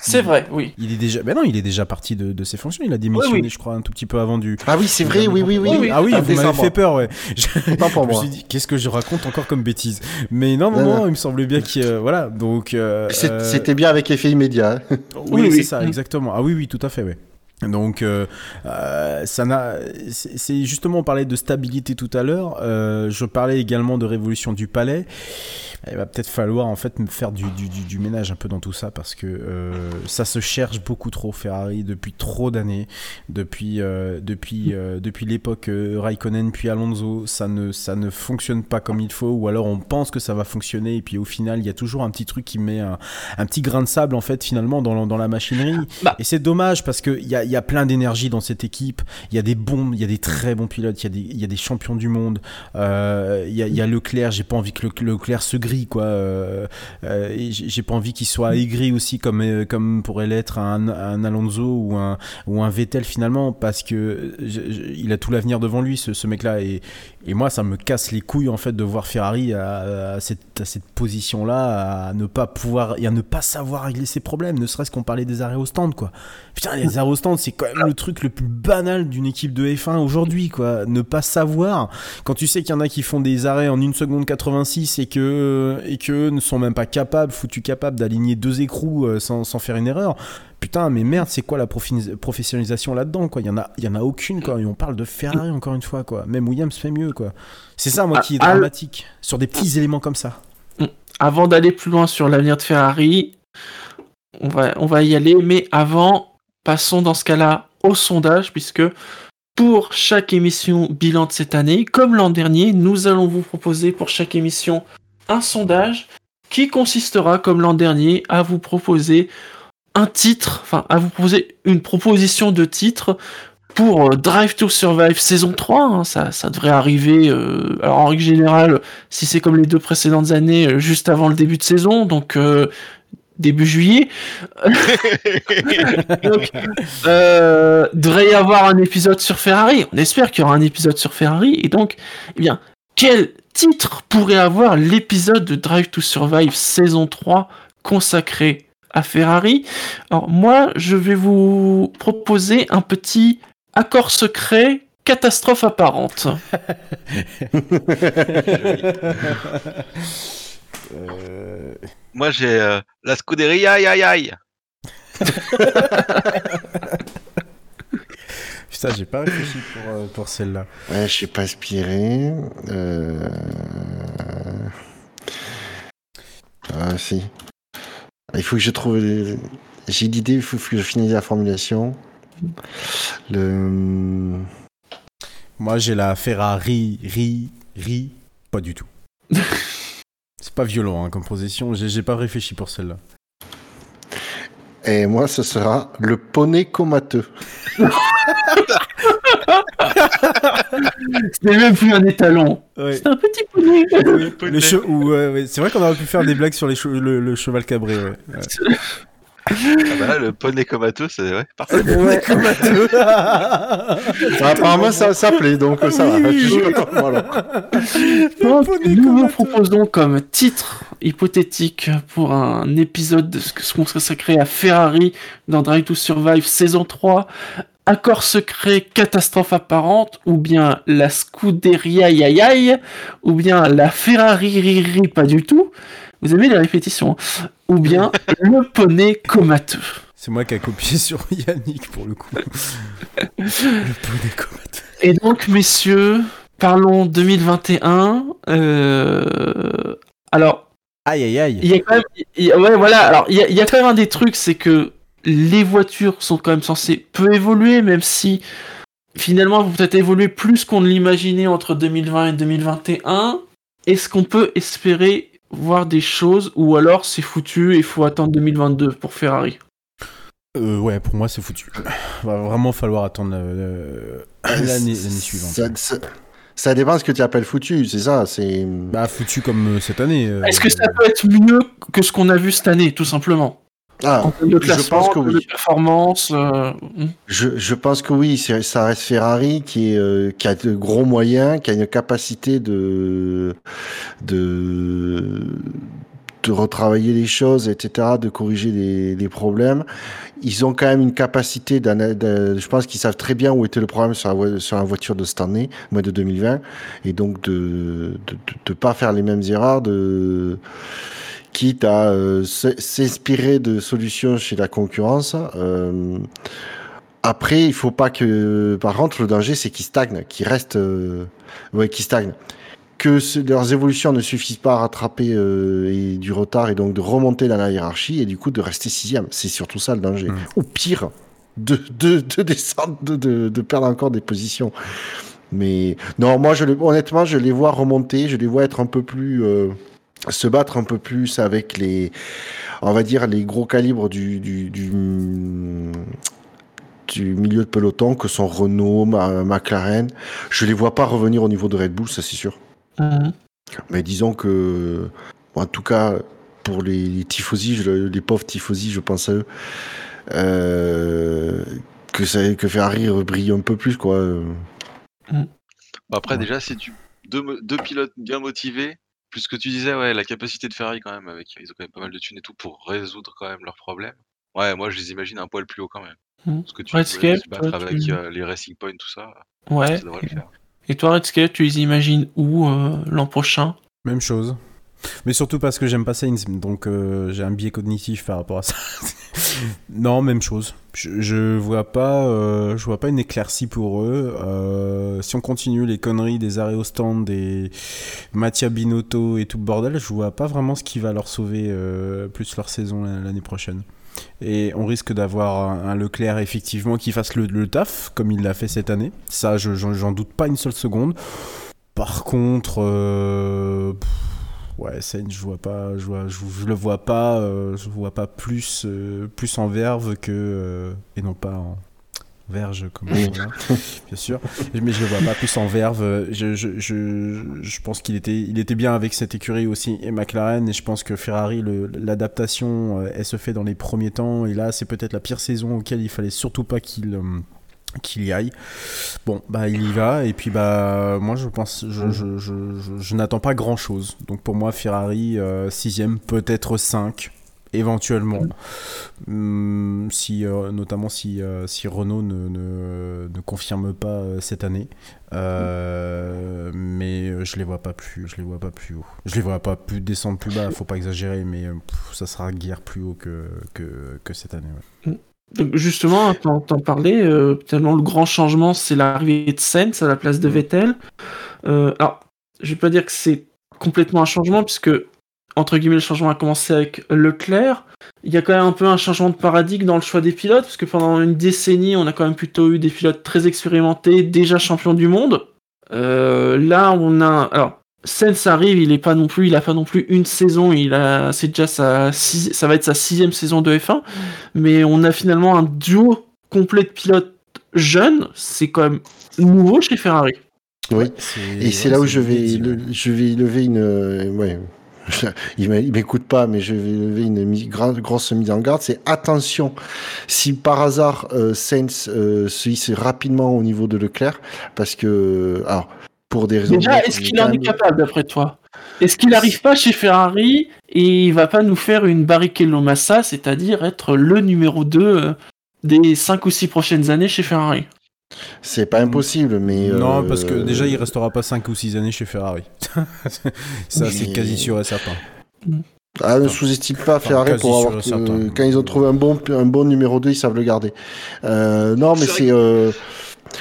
C'est il, vrai, oui. Il est déjà. Ben non, il est déjà parti de, de ses fonctions. Il a démissionné, oui, oui. je crois, un tout petit peu avant du. Ah oui, c'est vrai, oui, oui, oui, oui. Ah oui, ah, vous m'avez fait peur, ouais. Je, pas pour je moi. me suis dit, qu'est-ce que je raconte encore comme bêtise ? Mais non, non, non, non, non, il me semblait bien qu'il. Euh, voilà, donc. Euh, c'était bien avec effet immédiat. Hein. Oui, oui, oui, c'est ça, exactement. Ah oui, oui, tout à fait, ouais. Donc, euh, euh, ça n'a, c'est justement, on parlait de stabilité tout à l'heure. Euh, je parlais également de révolution du palais. Il va peut-être falloir en fait faire du, du, du, du ménage un peu dans tout ça, parce que euh, ça se cherche beaucoup trop Ferrari depuis trop d'années, depuis euh, depuis euh, depuis l'époque euh, Raikkonen puis Alonso. Ça ne ça ne fonctionne pas comme il faut, ou alors on pense que ça va fonctionner et puis au final il y a toujours un petit truc qui met un, un petit grain de sable en fait finalement dans la, dans la machinerie. Bah. Et c'est dommage parce que il y a Il y a plein d'énergie dans cette équipe. Il y a des bons, il y a des très bons pilotes. Il y a des, il y a des champions du monde. Euh, il, y a, il y a Leclerc. J'ai pas envie que le, Leclerc se grille, quoi. Euh, et j'ai pas envie qu'il soit aigri aussi, comme comme pourrait l'être un, un Alonso ou un ou un Vettel finalement, parce que je, je, il a tout l'avenir devant lui, ce, ce mec-là. Et et moi, ça me casse les couilles en fait de voir Ferrari à, à cette à cette position-là, à ne pas pouvoir et à ne pas savoir régler ses problèmes. Ne serait-ce qu'on parlait des arrêts au stand, quoi. Putain, les arrêts au stand. C'est quand même le truc le plus banal d'une équipe de F un aujourd'hui, quoi. Ne pas savoir, quand tu sais qu'il y en a qui font des arrêts en une seconde quatre-vingt-six et que et que ne sont même pas capables, foutus capables d'aligner deux écrous sans sans faire une erreur. Putain, mais merde, c'est quoi la profi- professionnalisation là-dedans, quoi. Il y en a, il y en a aucune, quoi. Et on parle de Ferrari encore une fois, quoi. Même Williams fait mieux, quoi. C'est ça, moi, qui est dramatique sur des petits éléments comme ça. Avant d'aller plus loin sur l'avenir de Ferrari, on va on va y aller, mais avant. Passons dans ce cas-là au sondage, puisque pour chaque émission bilan de cette année, comme l'an dernier, nous allons vous proposer pour chaque émission un sondage qui consistera, comme l'an dernier, à vous proposer un titre, enfin à vous proposer une proposition de titre pour Drive to Survive saison trois. Hein, ça, ça devrait arriver, euh, alors en règle générale, si c'est comme les deux précédentes années, juste avant le début de saison, donc... Euh, début juillet. Donc, euh, devrait y avoir un épisode sur Ferrari. On espère qu'il y aura un épisode sur Ferrari. Et donc, eh bien, quel titre pourrait avoir l'épisode de Drive to Survive saison trois consacré à Ferrari ? Alors, moi, je vais vous proposer un petit accord secret, catastrophe apparente. Euh... Moi j'ai euh, la Scuderia, aïe aïe aïe. Putain, j'ai pas réfléchi pour, euh, pour celle-là. Ouais, je suis pas inspiré. Euh... Ah si. Il faut que je trouve. Les... J'ai l'idée, il faut que je finisse la formulation. Le. Moi j'ai la Ferrari, ri, ri, pas du tout. C'est pas violent hein, comme position, j'ai, j'ai pas réfléchi pour celle-là. Et moi, ce sera le poney comateux. C'est même plus un étalon. Ouais. C'est un petit poney. Oui, le che- ou, euh, ouais. C'est vrai qu'on aurait pu faire des blagues sur les che- le, le cheval cabré. Ouais. Ouais. Ah bah là, le poney comateux, c'est vrai. Parfait. Le poney comateux. Bah, apparemment, ça s'appelait, donc ça va. Nous vous proposons comme titre hypothétique pour un épisode de ce qu'on serait sacré à Ferrari dans Drive to Survive saison trois, accord secret, catastrophe apparente, ou bien la Scuderia Yayay, ou bien la Ferrari Riri, pas du tout. Vous aimez les répétitions, hein. Ou bien le poney comateux. C'est moi qui a copié sur Yannick pour le coup. Le poney comateux. Et donc, messieurs, parlons deux mille vingt et un. Euh... Alors, aïe aïe aïe. Il y a quand même, y... ouais voilà. Alors, il y, y a quand même un des trucs, c'est que les voitures sont quand même censées peu évoluer, même si finalement elles vont peut-être évoluer plus qu'on ne l'imaginait entre deux mille vingt et deux mille vingt et un. Est-ce qu'on peut espérer voir des choses, ou alors c'est foutu et il faut attendre deux mille vingt-deux pour Ferrari? Euh, ouais, pour moi c'est foutu. Va vraiment falloir attendre euh, l'année, l'année suivante. Ça, ça, ça dépend de ce que tu appelles foutu, c'est ça. C'est bah foutu comme euh, cette année. Euh, Est-ce que ça peut être mieux que ce qu'on a vu cette année, tout simplement? Ah, en termes de classement, je pense que oui. De performance. Euh... Je, je pense que oui, c'est, ça reste Ferrari qui, est, euh, qui a de gros moyens, qui a une capacité de, de, de retravailler les choses, et cetera, de corriger les, les problèmes. Ils ont quand même une capacité, d'un, d'un, je pense qu'ils savent très bien où était le problème sur la, vo- sur la voiture de cette année, mois de deux mille vingt, et donc de ne pas faire les mêmes erreurs, de... quitte à euh, s'inspirer de solutions chez la concurrence, euh, Après, il faut pas que, par contre, le danger, c'est qu'ils stagnent, qu'ils restent, euh... ouais, qu'ils stagnent. Que ce, leurs évolutions ne suffisent pas à rattraper euh, et du retard et donc de remonter dans la hiérarchie et du coup de rester sixième. C'est surtout ça le danger. Mmh. Ou pire, de, de, de descendre, de, de, de perdre encore des positions. Mais non, moi, je, honnêtement, je les vois remonter, je les vois être un peu plus... Euh, se battre un peu plus avec les... on va dire les gros calibres du... du, du du milieu de peloton que sont Renault, Ma- McLaren. Je les vois pas revenir au niveau de Red Bull, ça c'est sûr. Mmh. Mais disons que, bon, en tout cas, pour les, les tifosi, je, les pauvres tifosi, je pense à eux, euh, que, ça, que Ferrari brille un peu plus, quoi. Mmh. Après, ouais. Déjà, si tu deux, deux pilotes bien motivés, plus ce que tu disais, ouais, la capacité de Ferrari quand même, avec ils ont quand même pas mal de thunes et tout pour résoudre quand même leurs problèmes. Ouais, moi je les imagine un poil plus haut quand même. Parce que tu Redscape, peux battre toi, avec tu... euh, les Racing Points, tout ça. Ouais. Ça devrait le faire. Et toi, Redscape, tu les imagines où euh, l'an prochain ? Même chose. Mais surtout parce que j'aime pas Sainz, donc euh, j'ai un biais cognitif par rapport à ça. Non, même chose. Je, je vois pas, euh, je vois pas une éclaircie pour eux. Euh, si on continue les conneries des arrêts au stand, des Mattia Binotto et tout le bordel, je vois pas vraiment ce qui va leur sauver euh, plus leur saison l'année prochaine. Et on risque d'avoir un Leclerc effectivement qui fasse le, le taf comme il l'a fait cette année. Ça, je, j'en, j'en doute pas une seule seconde. Par contre, euh, pff, ouais, Sainz, je vois pas, je, vois, je, je le vois pas, euh, je vois pas plus, euh, plus en verve que euh, et non pas en verge comme bien sûr, mais je le vois pas plus en verve. Je, je, je, je pense qu'il était, il était bien avec cette écurie aussi et McLaren, et je pense que Ferrari, le, l'adaptation, elle se fait dans les premiers temps, et là c'est peut-être la pire saison auquel il fallait surtout pas qu'il, qu'il y aille. Bon, bah il y va, et puis bah moi je pense, je, je, je, je, je n'attends pas grand chose. Donc pour moi Ferrari euh, sixième, peut-être cinq. Éventuellement, mmh. si, euh, notamment si, euh, si Renault ne, ne, ne confirme pas euh, cette année, euh, mmh. mais je les vois pas plus, je les vois pas plus haut, je les vois pas plus descendre plus bas, faut pas exagérer, mais pff, ça sera guère plus haut que, que, que cette année. Ouais. Donc justement, t'en, t'en parlais, euh, tellement le grand changement, c'est l'arrivée de Sainz à la place de Vettel. Euh, alors, je vais pas dire que c'est complètement un changement puisque entre guillemets, le changement a commencé avec Leclerc. Il y a quand même un peu un changement de paradigme dans le choix des pilotes, parce que pendant une décennie, on a quand même plutôt eu des pilotes très expérimentés, déjà champions du monde. Euh, là, on a... Alors, Sainz arrive, il est pas non plus, il a pas non plus une saison, il a... c'est déjà sa six... ça va être sa sixième saison de F un, mais on a finalement un duo complet de pilotes jeunes. C'est quand même nouveau chez Ferrari. Oui, c'est... et ouais, c'est là où c'est je, vais le... je vais lever une... Ouais. Il m'écoute pas, mais je vais lever une grosse mise en garde. C'est attention, si par hasard euh, Sainz euh, se hisse rapidement au niveau de Leclerc, parce que, alors, pour des raisons. Déjà, est-ce qu'il en est capable d'après toi ? Est-ce qu'il n'arrive pas chez Ferrari et il va pas nous faire une Barrichello Massa, c'est-à-dire être le numéro deux des cinq ou six prochaines années chez Ferrari ? C'est pas impossible, mais... Non, euh... parce que déjà, il restera pas cinq ou six années chez Ferrari. Ça, mais... c'est quasi sûr et certain. Ah, ne sous-estime pas enfin, Ferrari pour avoir... Que... Quand ils ont trouvé un bon, un bon numéro deux, ils savent le garder. Euh, non, mais c'est... c'est euh...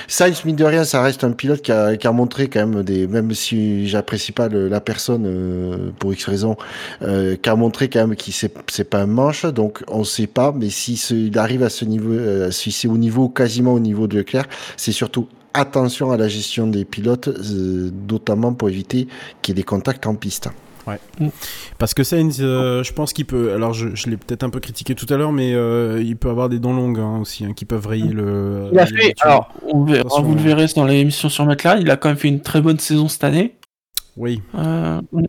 Sainz, mine de rien, ça reste un pilote qui a, qui a montré quand même des... Même si j'apprécie pas le, la personne, euh, pour X raisons, euh, qui a montré quand même qu'il c'est, c'est pas un manche, donc on sait pas, mais si ce, il arrive à ce niveau, euh, si c'est au niveau, quasiment au niveau de Leclerc, c'est surtout attention à la gestion des pilotes, euh, notamment pour éviter qu'il y ait des contacts en piste. Ouais. Parce que Sainz, euh, je pense qu'il peut. Alors, je, je l'ai peut-être un peu critiqué tout à l'heure, mais euh, il peut avoir des dents longues hein, aussi, hein, qui peuvent rayer le. Il a fait. Alors, on verra, façon, vous le verrez dans l'émission sur McLaren, il a quand même fait une très bonne saison cette année. Oui. Euh, ouais.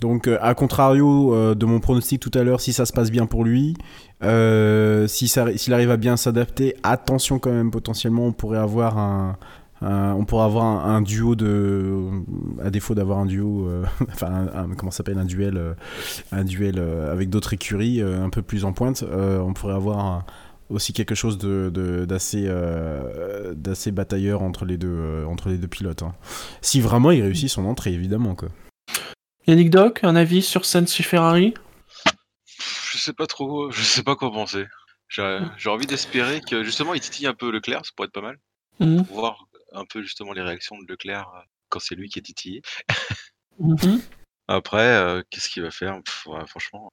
Donc, à contrario euh, de mon pronostic tout à l'heure, si ça se passe bien pour lui, euh, si ça, s'il arrive à bien s'adapter, attention quand même, potentiellement, on pourrait avoir un. Euh, on pourra avoir un, un duo de, à défaut d'avoir un duo, euh, enfin, un, un, comment ça s'appelle, un duel, euh, un duel euh, avec d'autres écuries euh, un peu plus en pointe. Euh, on pourrait avoir un, aussi quelque chose de, de d'assez, euh, d'assez batailleur entre les deux, euh, entre les deux pilotes. Hein. Si vraiment il réussit son entrée, évidemment quoi. Yannick Doc, un avis sur Sainz chez Ferrari ? Je sais pas trop, je sais pas quoi penser. J'ai, j'ai envie d'espérer que justement il titille un peu Leclerc, ça pourrait être pas mal. Mmh. Pour voir un peu justement les réactions de Leclerc quand c'est lui qui est titillé. Mmh. Après, euh, qu'est-ce qu'il va faire? Pff, ouais, franchement,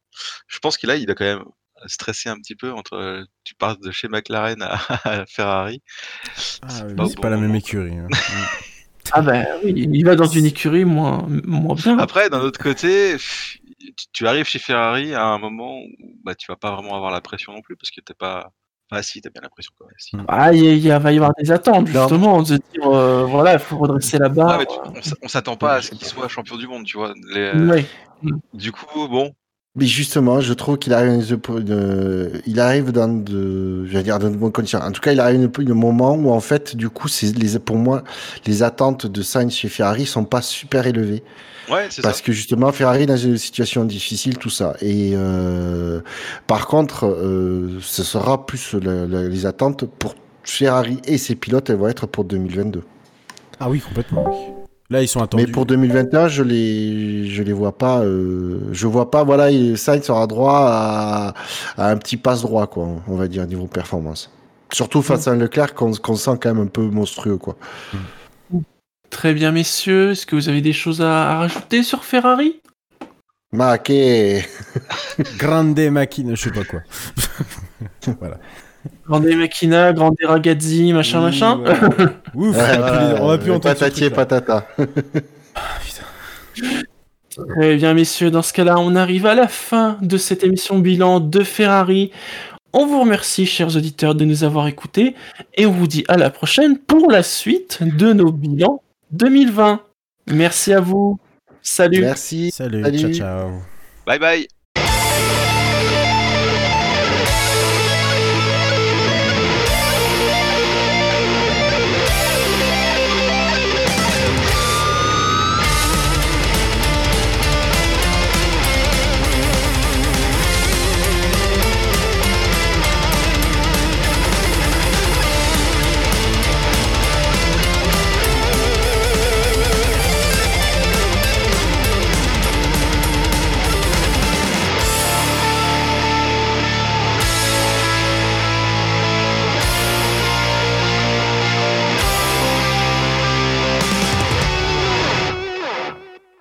je pense qu'il a, il a quand même stressé un petit peu entre. Euh, tu passes de chez McLaren à, à Ferrari. Ah, c'est oui, pas, c'est bon pas la même écurie. Hein. Ah ben oui, il va dans une écurie moins, moins bien. Après, d'un autre côté, tu, tu arrives chez Ferrari à un moment où bah, tu vas pas vraiment avoir la pression non plus parce que t'es pas. Ah si, t'as bien l'impression quand même. Si. Ah, il y, y va y avoir des attentes, justement, de dire, euh, voilà, il faut redresser la barre. Ah, tu, on s'attend pas à ce qu'il soit champion du monde, tu vois. Les... Oui. Du coup, bon. Mais justement, je trouve qu'il arrive, euh, il arrive dans de, je vais dire, dans de bonnes conditions. En tout cas, il arrive un moment où, en fait, du coup, c'est les, pour moi, les attentes de Sainz chez Ferrari sont pas super élevées. Ouais, c'est parce ça. Que justement, Ferrari est dans une situation difficile, tout ça. Et euh, par contre, euh, ce sera plus la, la, les attentes pour Ferrari et ses pilotes, elles vont être pour deux mille vingt-deux. Ah oui, complètement. Là, ils sont attendus. Mais pour deux mille vingt et un, je les, je les vois pas. Euh, je vois pas. Voilà, Sainz aura droit à, à un petit passe droit, quoi. On va dire niveau performance. Surtout face mmh. à Leclerc, qu'on, qu'on sent quand même un peu monstrueux, quoi. Mmh. Très bien, messieurs. Est-ce que vous avez des choses à, à rajouter sur Ferrari? Maquet. Grande machina, je sais pas quoi. Voilà. Grande Machina, Grande Ragazzi, machin, oui, machin. Ouais. Ouf, euh, on va plus entendre. Patati et patata. Ah, putain. Très bien, messieurs, dans ce cas-là, on arrive à la fin de cette émission bilan de Ferrari. On vous remercie, chers auditeurs, de nous avoir écoutés et on vous dit à la prochaine pour la suite de nos bilans deux mille vingt. Merci à vous. Salut. Merci. Salut. Salut. Ciao, ciao. Bye bye.